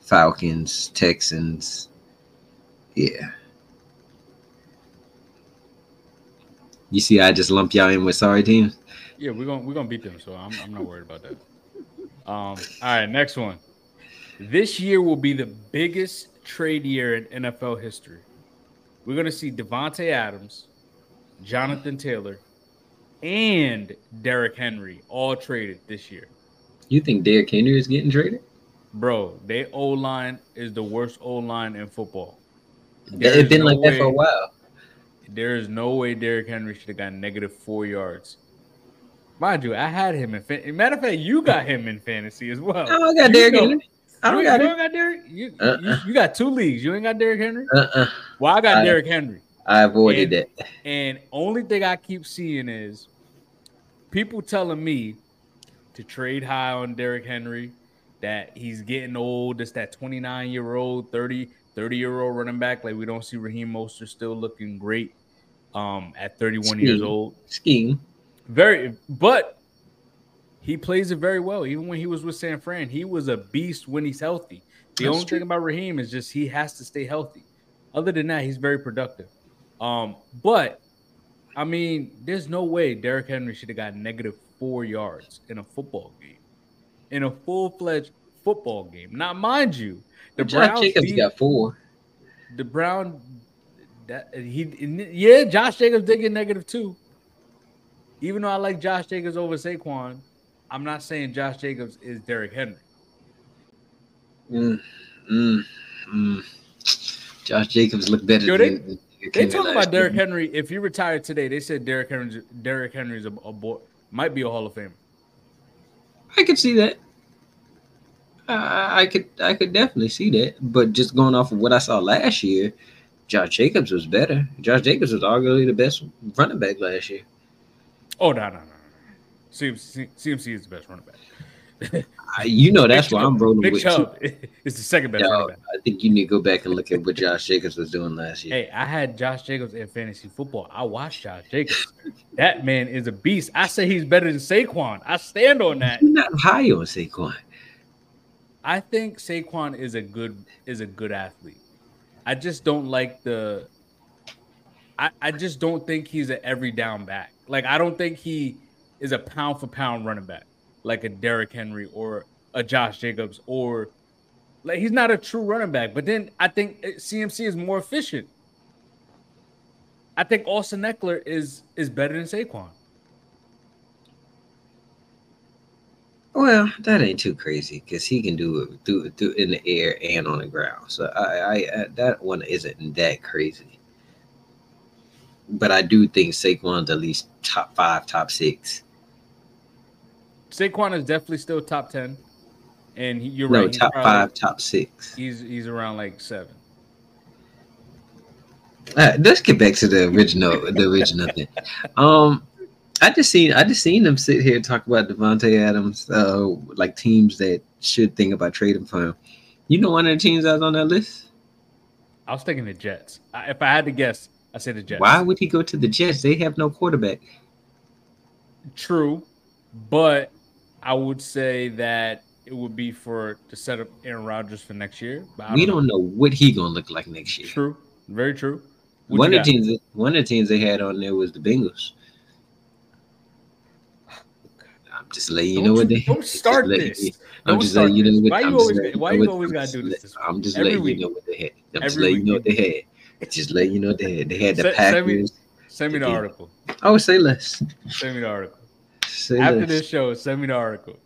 Falcons, Texans. Yeah. You see, I just lump y'all in with sorry teams. Yeah, we're gonna we're gonna beat them, so I'm I'm not worried about that. Um, all right, next one. This year will be the biggest trade year in N F L history. We're gonna see Devontae Adams, Jonathan Taylor, and Derrick Henry all traded this year. You think Derrick Henry is getting traded? Bro, their O-line is the worst O-line in football. It's been no like way, that for a while. There is no way Derrick Henry should have gotten negative four yards. Mind you, I had him in fantasy. Matter of fact, you got him in fantasy as well. I don't got Derrick Henry. I don't you, got, you got Derrick. You, uh-uh. you, you got two leagues. You ain't got Derrick Henry? Uh-uh. Well, I got I, Derrick Henry. I avoided and, it. And only thing I keep seeing is people telling me to trade high on Derrick Henry, that he's getting old. It's that twenty-nine-year-old, thirty thirty-year-old running back. Like, we don't see Raheem Mostert still looking great um, at thirty-one Skiing. years old. Skiing. Very, but he plays it very well. Even when he was with San Fran, he was a beast when he's healthy. The That's only true. thing about Raheem is just he has to stay healthy. Other than that, he's very productive. Um, but, I mean, there's no way Derrick Henry should have got negative four yards in a football game. In a full-fledged football game. Now, mind you, The Josh Browns Jacobs beat, got four. The Brown, that he yeah, Josh Jacobs did get negative two. Even though I like Josh Jacobs over Saquon, I'm not saying Josh Jacobs is Derrick Henry. Mm, mm, mm. Josh Jacobs looked better. Yo, they, than they talking about Derrick Henry. If he retired today, they said Derrick Henry. Derrick Henry's a, a boy, might be a Hall of Famer. I could see that. I could I could definitely see that, but just going off of what I saw last year, Josh Jacobs was better. Josh Jacobs was arguably the best running back last year. Oh no no no! C M C, C M C is the best running back. uh, you know that's why I'm rolling Big with. Chubb is the second best. No, running back. I think you need to go back and look at what Josh Jacobs was doing last year. Hey, I had Josh Jacobs in fantasy football. I watched Josh Jacobs. That man is a beast. I say he's better than Saquon. I stand on that. You're not high on Saquon. I think Saquon is a good is a good athlete. I just don't like the I, I just don't think he's an every down back. Like, I don't think he is a pound for pound running back like a Derrick Henry or a Josh Jacobs, or like, he's not a true running back. But then I think C M C is more efficient. I think Austin Eckler is is better than Saquon. Well, that ain't too crazy because he can do it through, through in the air and on the ground. So I, I, I that one isn't that crazy. But I do think Saquon's at least top five, top six. Saquon is definitely still top ten, and he, you're no, right. top probably, five, top six. He's he's around like seven. Right, let's get back to the original, the original thing. Um, I just seen I just seen them sit here and talk about Devontae Adams, uh, like teams that should think about trading for him. You know, one of the teams that was on that list. I was thinking the Jets. I, if I had to guess, I say the Jets. Why would he go to the Jets? They have no quarterback. True, but I would say that it would be for to set up Aaron Rodgers for next year. But we don't know. know what he gonna look like next year. True, very true. What one of the teams, one of the teams they had on there was the Bengals. I'm just letting you don't know what they. Don't start this. You, I'm don't just start letting this. You know what. Why I'm you always? Letting, why you what, always gotta do this? this I'm just letting week. you know what they had. I'm every just letting week. you know what they had. Just letting you know what they had. They had the send, Packers. Send me, send me the article. Oh, say less. Send me the article. Say After less. this show, send me the article.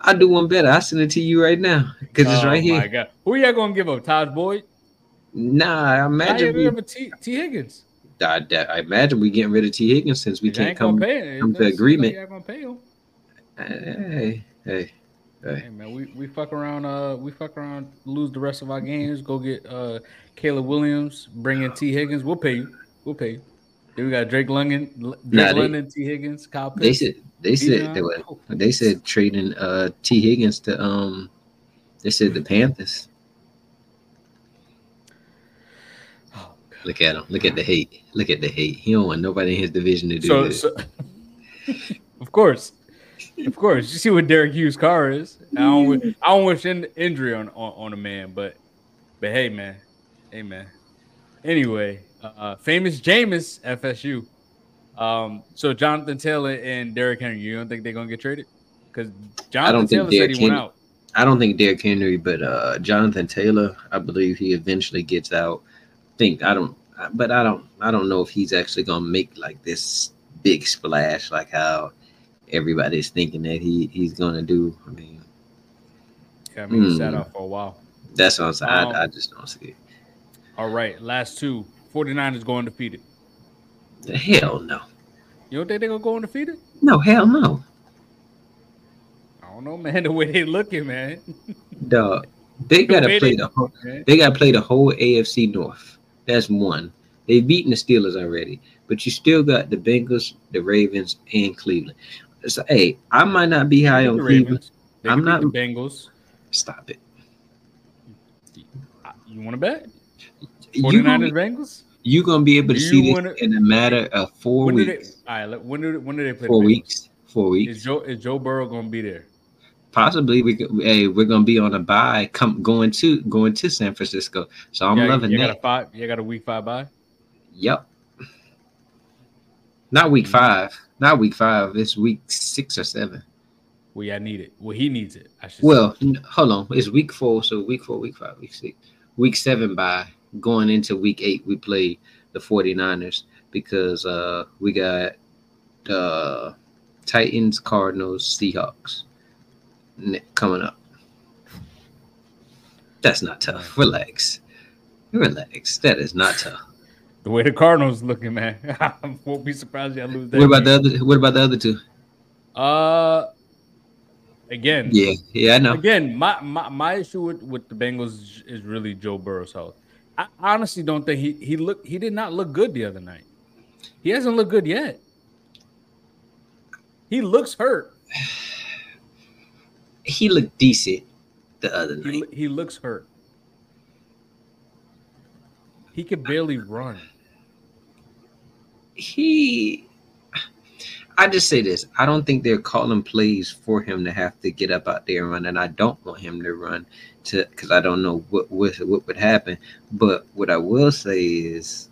I do one better. I send it to you right now because oh, it's right here. My God. Who are y'all gonna give up? Todd Boyd? Nah, I imagine we have T. T. Higgins. I, I imagine we getting rid of T. Higgins since we can't come to agreement. Hey, hey, hey. Hey, man, we, we fuck around, uh, we fuck around, lose the rest of our games, go get uh Caleb Williams, bring in T. Higgins, we'll pay you, we'll pay you. Then we got Drake London, Drake nah, they, London, T. Higgins, Kyle Pitts. They said they said they, were, they said trading uh T. Higgins to um they said the Panthers. Oh, God. Look at him, look at the hate, look at the hate. He don't want nobody in his division to do so, this. So, of course. Of course, you see what Derek Hughes' car is. I don't wish, I don't wish in, injury on, on, on a man, but but hey man, hey man. Anyway, uh, famous Jameis F S U. Um, so Jonathan Taylor and Derrick Henry, you don't think they're gonna get traded? Because Jonathan Taylor said he went out. I don't think Derrick Henry, but uh, Jonathan Taylor, I believe he eventually gets out. I think I don't, but I don't, I don't know if he's actually gonna make like this big splash, like how everybody's thinking that he he's gonna do. I mean, yeah, I mean, mm, he sat out for a while. That's what I'm saying. Um, I, I just don't see it. All right, last two. forty-niners go undefeated. The hell no. You don't think they're gonna go undefeated? No, hell no. I don't know, man. The way they looking, man. Dog, they the gotta play they, the whole, they gotta play the whole A F C North. That's one. They've beaten the Steelers already, but you still got the Bengals, the Ravens, and Cleveland. So, hey, I might not be high on Cleveland. I'm not the Bengals. Stop it. You want to bet? forty-niners Bengals? You're going to be able to you see wanna, this in a matter of four when weeks. They, all right, when do they, when do they play? Four the weeks. Four weeks. Is Joe, is Joe Burrow going to be there? Possibly. We hey, we're going to be on a bye. Come going to going to San Francisco. So I'm yeah, loving you that. Got a five, you got a week five bye. Yep. Not week five. Not week five. It's week six or seven. Well, yeah, I need it. Well, he needs it. I should well, n- hold on. It's week four. So week four, week five, week six. Week seven by going into week eight, we play the forty-niners because uh, we got uh, Titans, Cardinals, Seahawks coming up. That's not tough. Relax. Relax. That is not tough. The way the Cardinals looking, man, I won't be surprised y'all lose that. What about game. the other? What about the other two? Uh, again, yeah, yeah, I know. Again, my my, my issue with, with the Bengals is really Joe Burrow's health. I honestly don't think he he look he did not look good the other night. He hasn't looked good yet. He looks hurt. He looked decent the other night. He, he looks hurt. He could barely run. He, I just say this. I don't think they're calling plays for him to have to get up out there and run, and I don't want him to run to because I don't know what, what what would happen. But what I will say is,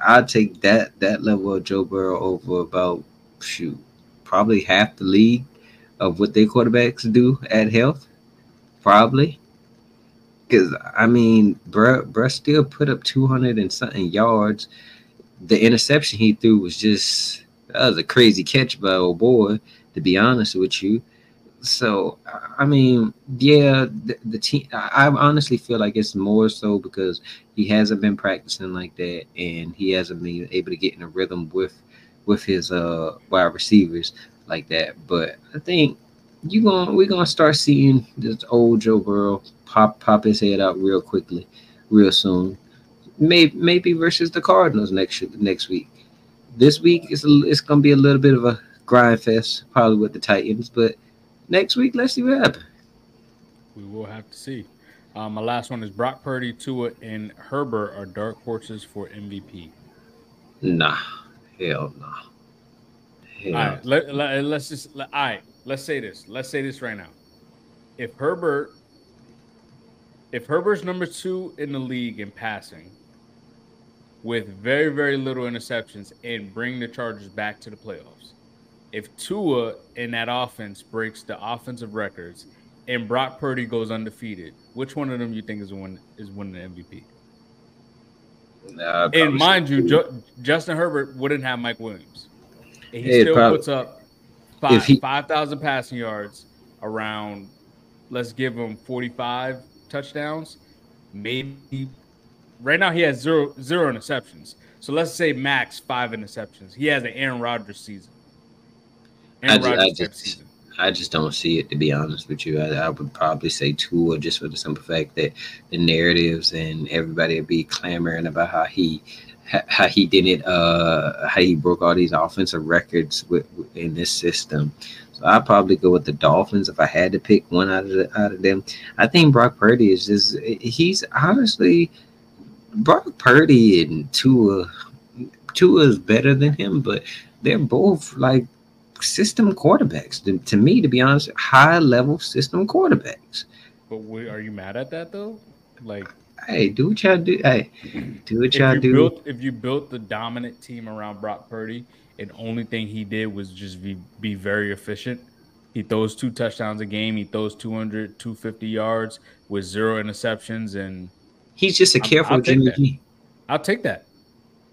I'll take that that level of Joe Burrow over about shoot probably half the league of what their quarterbacks do at health, probably. Because I mean, bruh, bruh still put up two hundred and something yards. The interception he threw was just that was a crazy catch by old boy. To be honest with you, So, I mean, yeah, the, the team, I honestly feel like it's more so because he hasn't been practicing like that, and he hasn't been able to get in a rhythm with with his uh wide receivers like that. But I think you going we're gonna start seeing this old Joe Burrow pop pop his head out real quickly, real soon. Maybe maybe versus the Cardinals next next week. This week it's a, it's gonna be a little bit of a grind fest, probably with the Titans, but next week, let's see what happens. We will have to see. Um, my last one is Brock Purdy, Tua, and Herbert are dark horses for M V P. Nah, hell no. Nah. All right, let, let, let's just. Let, all right, let's say this. Let's say this right now. If Herbert, if Herbert's number two in the league in passing, with very very little interceptions, and bring the Chargers back to the playoffs. If Tua in that offense breaks the offensive records and Brock Purdy goes undefeated, which one of them you think is one is winning the M V P? Nah, and mind you, Ju- Justin Herbert wouldn't have Mike Williams. And he yeah, still probably. puts up five he- five thousand passing yards around, let's give him forty-five touchdowns. Maybe right now he has zero, zero interceptions. So let's say max five interceptions. He has an Aaron Rodgers season. I just, I just, I just don't see it, to be honest with you. I, I would probably say Tua, just for the simple fact that the narratives and everybody would be clamoring about how he, how he didn't, uh, how he broke all these offensive records with, in this system. So I'd probably go with the Dolphins if I had to pick one out of the, out of them. I think Brock Purdy is just, he's honestly, Brock Purdy and Tua, Tua is better than him, but they're both like system quarterbacks to, to me, to be honest, high level system quarterbacks. But we, are you mad at that though? Like, hey, do what y'all do. Hey, do what y'all do. Built, if you built the dominant team around Brock Purdy, and only thing he did was just be, be very efficient. He throws two touchdowns a game. He throws two hundred, two hundred fifty yards with zero interceptions, and he's just a careful I'll, I'll Jimmy G. I'll take that.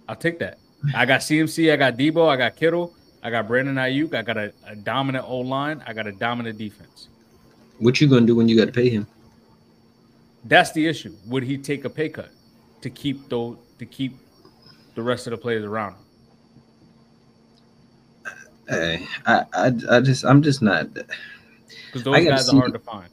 I'll take that. I got C M C. I got Debo. I got Kittle. I got Brandon Ayuk. I got a, a dominant O-line. I got a dominant defense. What you going to do when you got to pay him? That's the issue. Would he take a pay cut to keep the, to keep the rest of the players around him? Hey, I, I, I just, I'm just not. Because those guys are hard to find.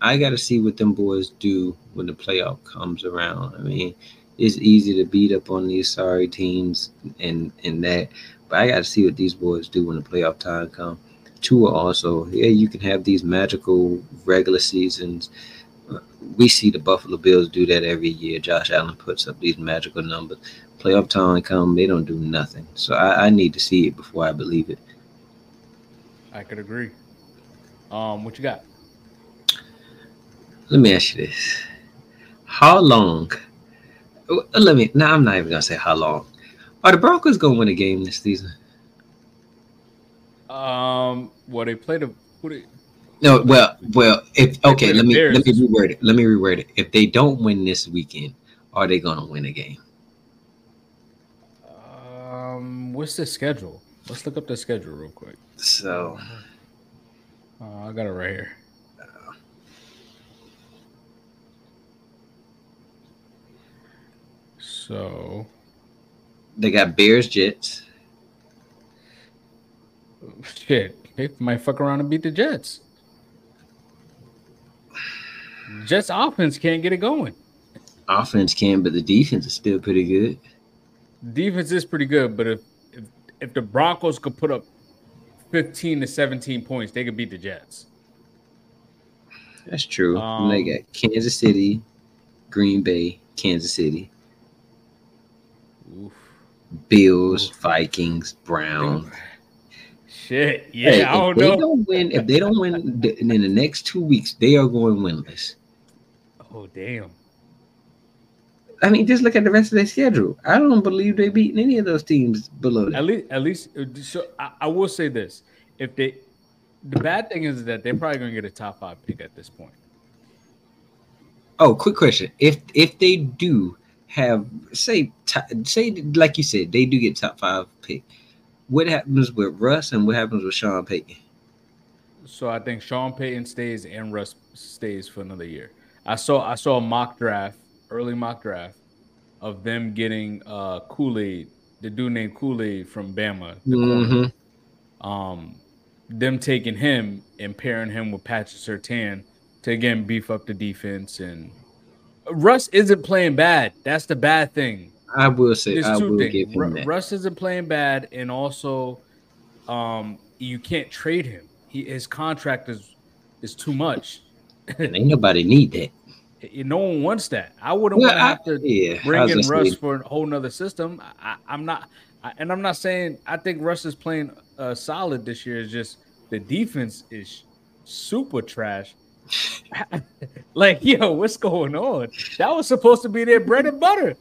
I got to see what them boys do when the playoff comes around. I mean, it's easy to beat up on these sorry teams and, and that. But I got to see what these boys do when the playoff time comes. Tua also, yeah, you can have these magical regular seasons. We see the Buffalo Bills do that every year. Josh Allen puts up these magical numbers. Playoff time comes, they don't do nothing. So I, I need to see it before I believe it. I could agree. Um, what you got? Let me ask you this. How long? Let me. No, nah, I'm not even going to say how long. Are the Broncos gonna win a game this season? Um, well, they played a. Who they, no, well, well, if okay, let me let me reword it. Let me reword it. If they don't win this weekend, are they gonna win a game? Um, what's the schedule? Let's look up the schedule real quick. So, uh, I got it right here. Uh, so. They got Bears, Jets. Shit, they might fuck around and beat the Jets. Jets offense can't get it going. Offense can, but the defense is still pretty good. Defense is pretty good, but if if, if the Broncos could put up fifteen to seventeen points, they could beat the Jets. That's true. Um, they got Kansas City, Green Bay, Kansas City. Oof. Bills, Vikings, Browns. Shit, yeah, hey, I don't know. If they don't win, if they don't win in the next two weeks, they are going winless. Oh, damn. I mean, just look at the rest of their schedule. I don't believe they beating any of those teams below that. At least, at least so I, I will say this. If they, the bad thing is that they're probably going to get a top five pick at this point. Oh, quick question. If if they do have say say like you said, they do get top five pick. What happens with Russ and what happens with Sean Payton? So I think Sean Payton stays and Russ stays for another year. I saw I saw a mock draft, early mock draft, of them getting uh, Kool-Aid, the dude named Kool-Aid from Bama. The mm-hmm. Um, them taking him and pairing him with Patrick Surtain to, again, beef up the defense. And Russ isn't playing bad. That's the bad thing. I will say There's I will things. give him Ru- that. Russ isn't playing bad, and also um, you can't trade him. He, his contract is, is too much. And ain't nobody need that. No one wants that. I wouldn't well, want to I, have to yeah, bring in Russ say. for a whole nother system. I, I'm not, I, and I'm not saying I think Russ is playing uh, solid this year. It's just the defense is super trash. Like, yo, what's going on? That was supposed to be their bread and butter.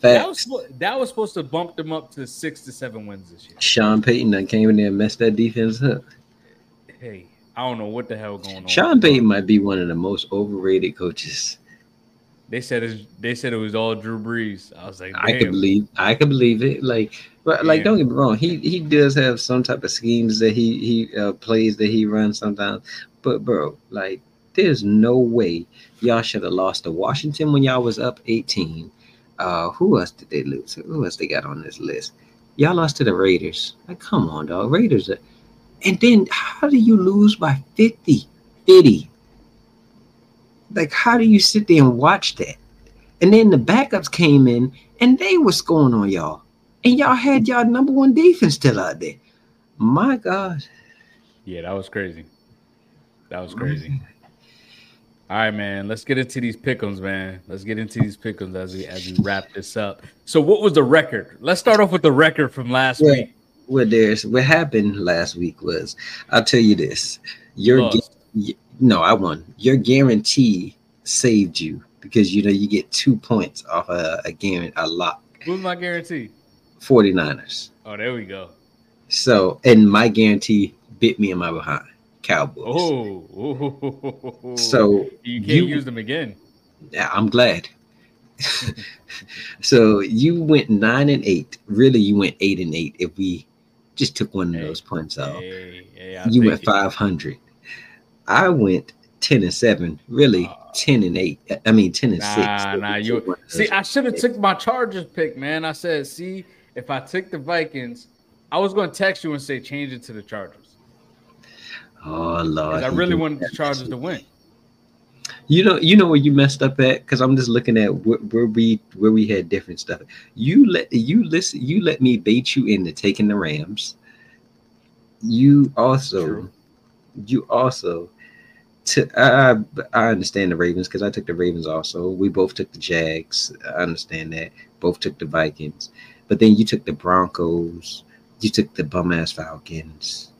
That was, that was supposed to bump them up to six to seven wins this year. Sean Payton done came in there and messed that defense up. Hey, I don't know what the hell going on. Sean Payton might be one of the most overrated coaches. They said it, they said it was all Drew Brees. I was like, damn. I could believe I could believe it. Like, but damn. like, don't get me wrong. He he does have some type of schemes that he he uh, plays that he runs sometimes. But bro, like, there's no way y'all should have lost to Washington when y'all was up eighteen. Uh, who else did they lose? Who else they got on this list? Y'all lost to the Raiders. Like, come on, dog. Raiders. Are, and then how do you lose by fifty? fifty? Like, how do you sit there and watch that? And then the backups came in, and they were scoring on y'all. And y'all had y'all number one defense still out there. My God. Yeah, that was crazy. That was crazy. All right, man. Let's get into these pick'ems, man. Let's get into these pick'ems as we as we wrap this up. So, what was the record? Let's start off with the record from last yeah. week. What there's what happened last week was, I'll tell you this. Your gu- no, I won. Your guarantee saved you because you know you get two points off a, a guarantee a lock. Who's my guarantee? forty-niners. Oh, there we go. So, and my guarantee bit me in my behind. Cowboys. Oh, oh, oh, oh, oh. So you can't you, use them again. I'm glad. So you went nine and eight. Really, you went eight and eight. If we just took one of hey, those points off, hey, hey, you went five hundred. I went ten and seven. Really, uh, ten and eight. I mean, ten and nah, six. Nah, you see, I should have took my Chargers pick, man. I said, see, if I took the Vikings, I was going to text you and say change it to the Chargers. Oh Lord, I really wanted the Chargers to win. You know, you know where you messed up at, because I'm just looking at where, where we where we had different stuff. You let you listen. You let me bait you into taking the Rams. You also, True. you also, to I I understand the Ravens because I took the Ravens also. We both took the Jags. I understand that. Both took the Vikings, but then you took the Broncos. You took the bum ass Falcons.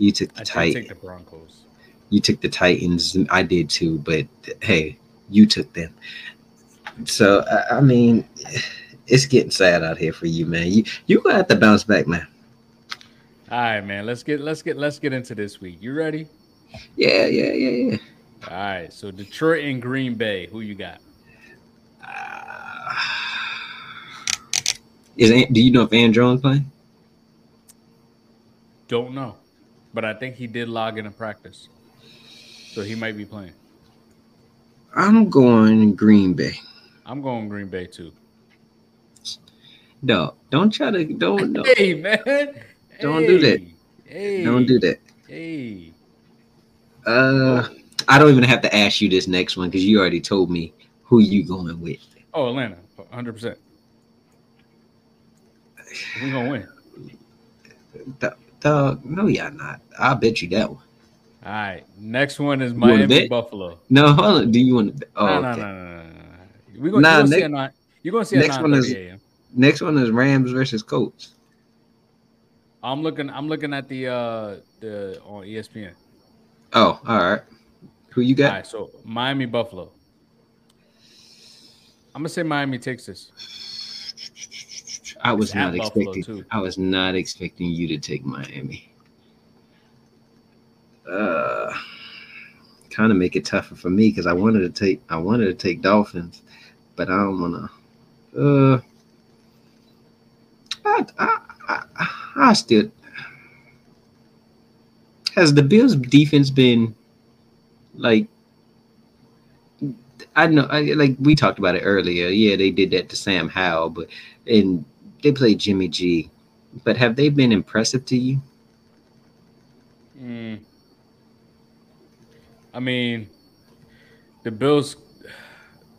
You took the I Titans. I took the Broncos. You took the Titans, and I did too, but hey, you took them. So, I, I mean, it's getting sad out here for you, man. You you gonna have to bounce back, man. All right, man. Let's get let's get let's get into this week. You ready? Yeah, yeah, yeah, yeah. All right. So Detroit and Green Bay, who you got? Uh, is do you know if Aaron Jones playing? Don't know, but I think he did log in a practice. So he might be playing. I'm going Green Bay. I'm going Green Bay too. No, don't try to don't. don't hey man, don't hey, do that. Hey, don't do that. Hey. Uh, oh. I don't even have to ask you this next one because you already told me who you going with. Oh, Atlanta, one hundred percent. We're gonna win. The, the, no, y'all not. I'll bet you that one. All right, next one is Miami Buffalo. No, hold on. Do you want to? Oh, no, no, okay. no, no, no, no. We're gonna, nah, you're gonna next, see a nine. You're gonna see a next one is a m. Next one is Rams versus Colts. I'm looking. I'm looking at the uh the on E S P N. Oh, all right. Who you got? All right, so Miami Buffalo. I'm gonna say Miami takes this. I was it's not expecting. I was not expecting you to take Miami. Uh, kind of make it tougher for me because I wanted to take I wanted to take Dolphins, but I don't want to. Uh, I I I, I still has the Bills defense been like, I know, I, like we talked about it earlier. Yeah, they did that to Sam Howell, but and they played Jimmy G. But have they been impressive to you? Mm. I mean, the Bills,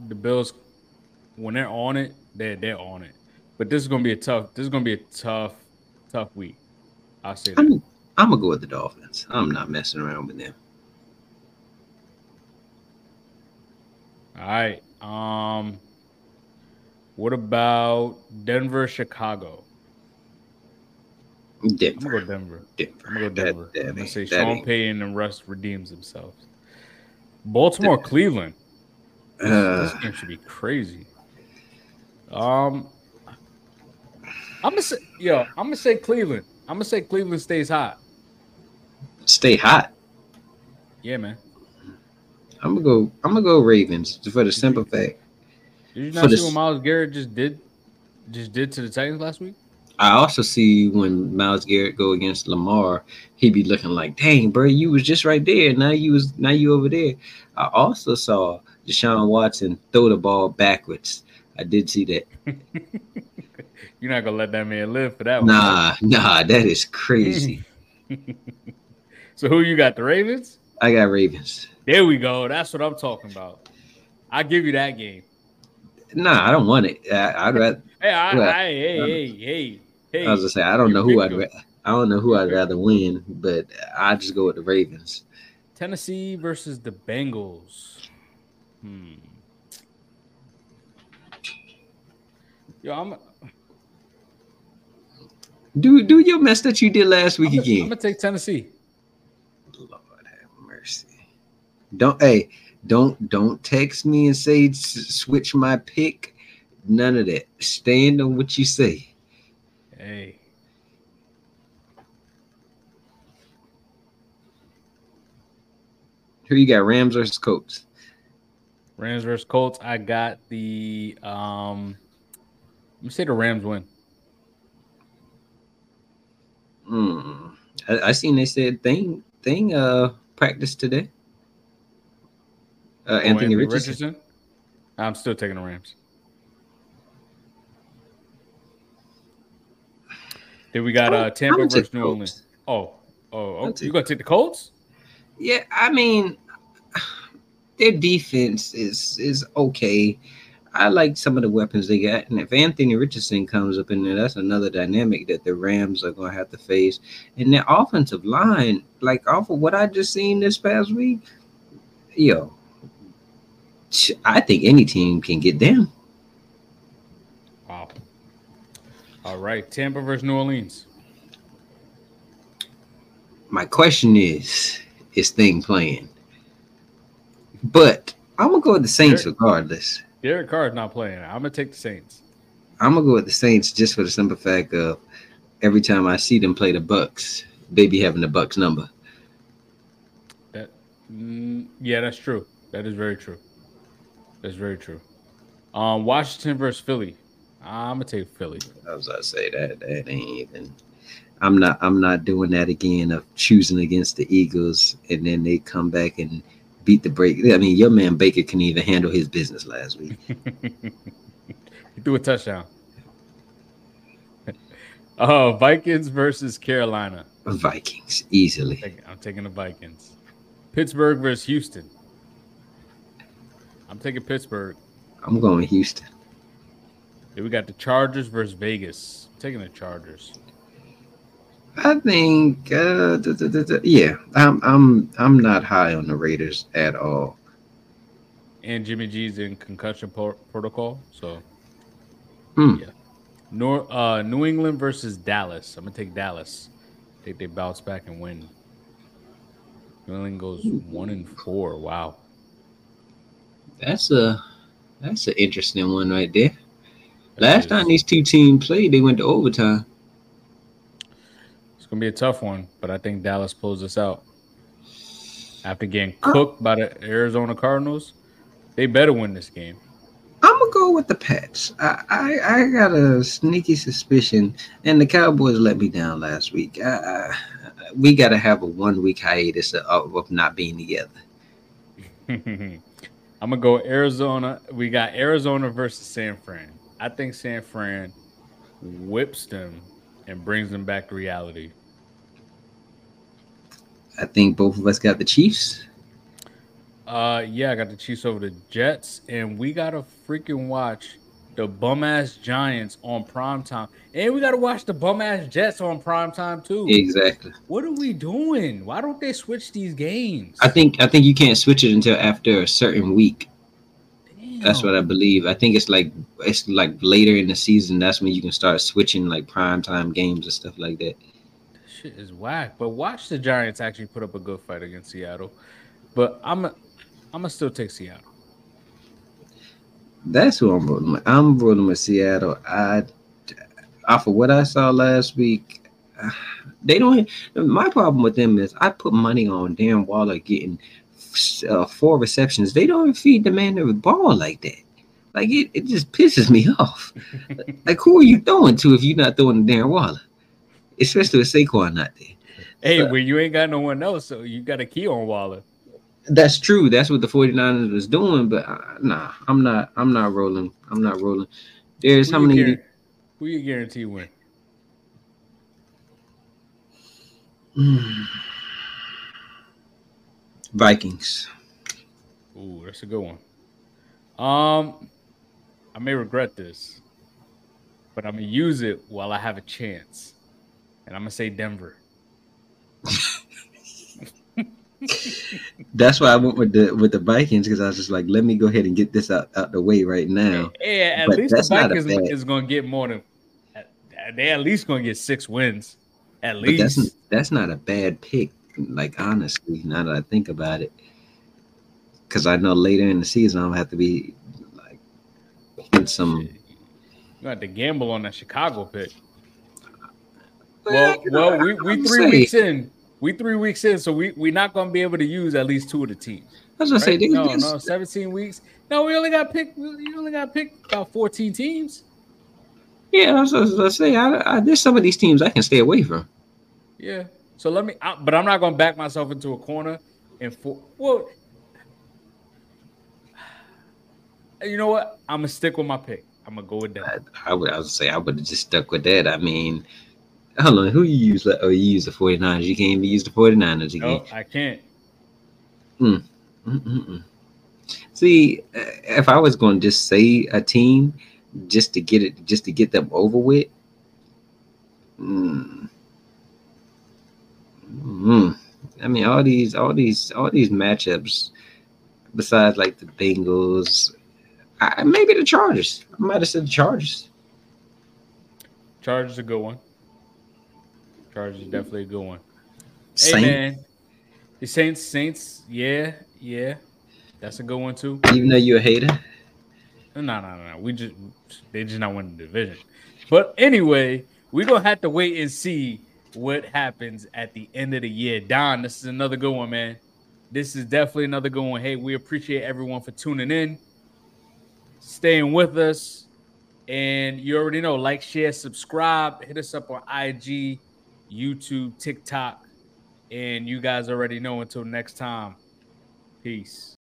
the Bills, when they're on it, they're they're on it. But this is gonna be a tough. This is gonna be a tough, tough week. I'll say that. I'm, I'm gonna go with the Dolphins. I'm not messing around with them. All right. Um, what about Denver, Chicago? Denver. I'm going to go Denver. Denver. I'm going to go Denver. That, that I'm going to say Sean Payton and Russ redeems themselves. Baltimore, that, Cleveland. This, uh, this game should be crazy. Um, I'm gonna say, yo, I'm gonna say Cleveland. I'm gonna say Cleveland stays hot. Stay hot. Yeah, man. I'm gonna go. I'm gonna go Ravens for the simple fact. Did you not see what Myles Garrett just did? Just did to the Titans last week. I also see when Myles Garrett go against Lamar, he be looking like, "Dang, bro, you was just right there. Now you was now you over there." I also saw Deshaun Watson throw the ball backwards. I did see that. You're not gonna let that man live for that one. Nah, nah, that is crazy. So who you got? The Ravens? I got Ravens. There we go. That's what I'm talking about. I give you that game. Nah, I don't want it. I, I'd rather. Hey, I, well, I, hey, I, hey, hey, hey. I was gonna say I don't know who I'd. Ra- I don't know who I'd rather win, but I just go with the Ravens. Tennessee versus the Bengals. Hmm. Yo, I'm. Do do your mess that you did last week I'm gonna, again. I'm gonna take Tennessee. Lord have mercy. Don't hey, don't don't text me and say switch my pick. None of that. Stand on what you say. Hey. Who you got? Rams versus Colts. Rams versus Colts. I got the um let me say the Rams win. Hmm. I, I seen they said thing thing uh practice today. Uh, oh, Anthony, Anthony Richardson. Richardson. I'm still taking the Rams. Then we got uh, Tampa versus New Orleans. Oh, oh, oh. You gonna take the Colts? Yeah, I mean, their defense is is okay. I like some of the weapons they got, and if Anthony Richardson comes up in there, that's another dynamic that the Rams are gonna have to face. And their offensive line, like off of what I just seen this past week, yo. I think any team can get them. Wow. All right. Tampa versus New Orleans. My question is, is Thing playing? But I'm going to go with the Saints Derek, regardless. Derek Carr's not playing. I'm going to take the Saints. I'm going to go with the Saints just for the simple fact of every time I see them play the Bucks, they be having the Bucks number. That, mm, yeah, that's true. That is very true. That's very true. Um, Washington versus Philly. I'm gonna take Philly. I was gonna say that that ain't even. I'm not. I'm not doing that again of choosing against the Eagles and then they come back and beat the break. I mean, your man Baker couldn't even handle his business last week. He threw a touchdown. Oh, uh, Vikings versus Carolina. Vikings easily. I'm taking, I'm taking the Vikings. Pittsburgh versus Houston. I'm taking Pittsburgh. I'm going with Houston. Then we got the Chargers versus Vegas. I'm taking the Chargers. I think, uh, th- th- th- th- yeah, I'm, I'm, I'm not high on the Raiders at all. And Jimmy G's in concussion por- protocol, so hmm. yeah. Nor, uh, New England versus Dallas. I'm gonna take Dallas. I think they bounce back and win. New England goes one and four. Wow. That's a that's an interesting one right there. Last time these two teams played, they went to overtime. It's gonna be a tough one, but I think Dallas pulls this out. After getting cooked by the Arizona Cardinals, they better win this game. I'm gonna go with the Pats. I, I, I got a sneaky suspicion, and the Cowboys let me down last week. I, I, we got to have a one-week hiatus of, of not being together. I'm going to go Arizona. We got Arizona versus San Fran. I think San Fran whips them and brings them back to reality. I think both of us got the Chiefs. Uh, yeah, I got the Chiefs over the Jets, and we got to freaking watch the bum-ass Giants on primetime. And we got to watch the bum-ass Jets on primetime, too. Exactly. What are we doing? Why don't they switch these games? I think I think you can't switch it until after a certain week. Damn. That's what I believe. I think it's like it's like later in the season. That's when you can start switching like primetime games and stuff like that. That shit is whack. But watch the Giants actually put up a good fight against Seattle. But I'm a... I'm going to still take Seattle. That's who I'm rolling with. I'm rolling with Seattle. I, off of what I saw last week, they don't. My problem with them is I put money on Darren Waller getting uh, four receptions. They don't feed the man the ball like that. Like, it, it just pisses me off. Like, who are you throwing to if you're not throwing to Darren Waller? Especially with Saquon not there. Hey, but, well, you ain't got no one else, so you got a key on Waller. That's true. That's what the 49ers was doing, but uh, nah, I'm not. I'm not rolling. I'm not rolling. There's who how many? Guarantee, who you guarantee win? Mm. Vikings. Ooh, that's a good one. Um, I may regret this, but I'm gonna use it while I have a chance, and I'm gonna say Denver. That's why I went with the with the Vikings, because I was just like, let me go ahead and get this out, out the way right now. Yeah, at but least the Vikings is going to get more than they at least going to get six wins. At but least that's that's not a bad pick. Like, honestly, now that I think about it, because I know later in the season I'm gonna have to be like with some. You have to gamble on that Chicago pick. Well, well, well we we three saying. weeks in. We three weeks in, so we we're not gonna be able to use at least two of the teams. I was gonna right? say, no, just... no, seventeen weeks. No, we only got picked. You only got picked about fourteen teams. Yeah, I was gonna say, I, I, there's some of these teams I can stay away from. Yeah, so let me. I, but I'm not gonna back myself into a corner and for well, you know what? I'm gonna stick with my pick. I'm gonna go with that. I, I would. I was gonna say I would have just stuck with that. I mean. Hold on, who you use? Oh, you use the 49ers. You can't even use the 49ers again. No, I can't. Mm. Mm-mm-mm. See, if I was going to just say a team just to get it, just to get them over with, mm. Mm. I mean, all these, all these, all these matchups, besides like the Bengals, I, maybe the Chargers. I might have said the Chargers. Chargers is a good one. Chargers is definitely a good one. Saints. Hey, man. The Saints, Saints, yeah, yeah. That's a good one, too. Even though you're a hater? No, no, no, no. We just, they just not winning the division. But anyway, we're going to have to wait and see what happens at the end of the year. Don, this is another good one, man. This is definitely another good one. Hey, we appreciate everyone for tuning in, staying with us. And you already know, like, share, subscribe. Hit us up on I G, YouTube, TikTok, and you guys already know. Until next time, peace.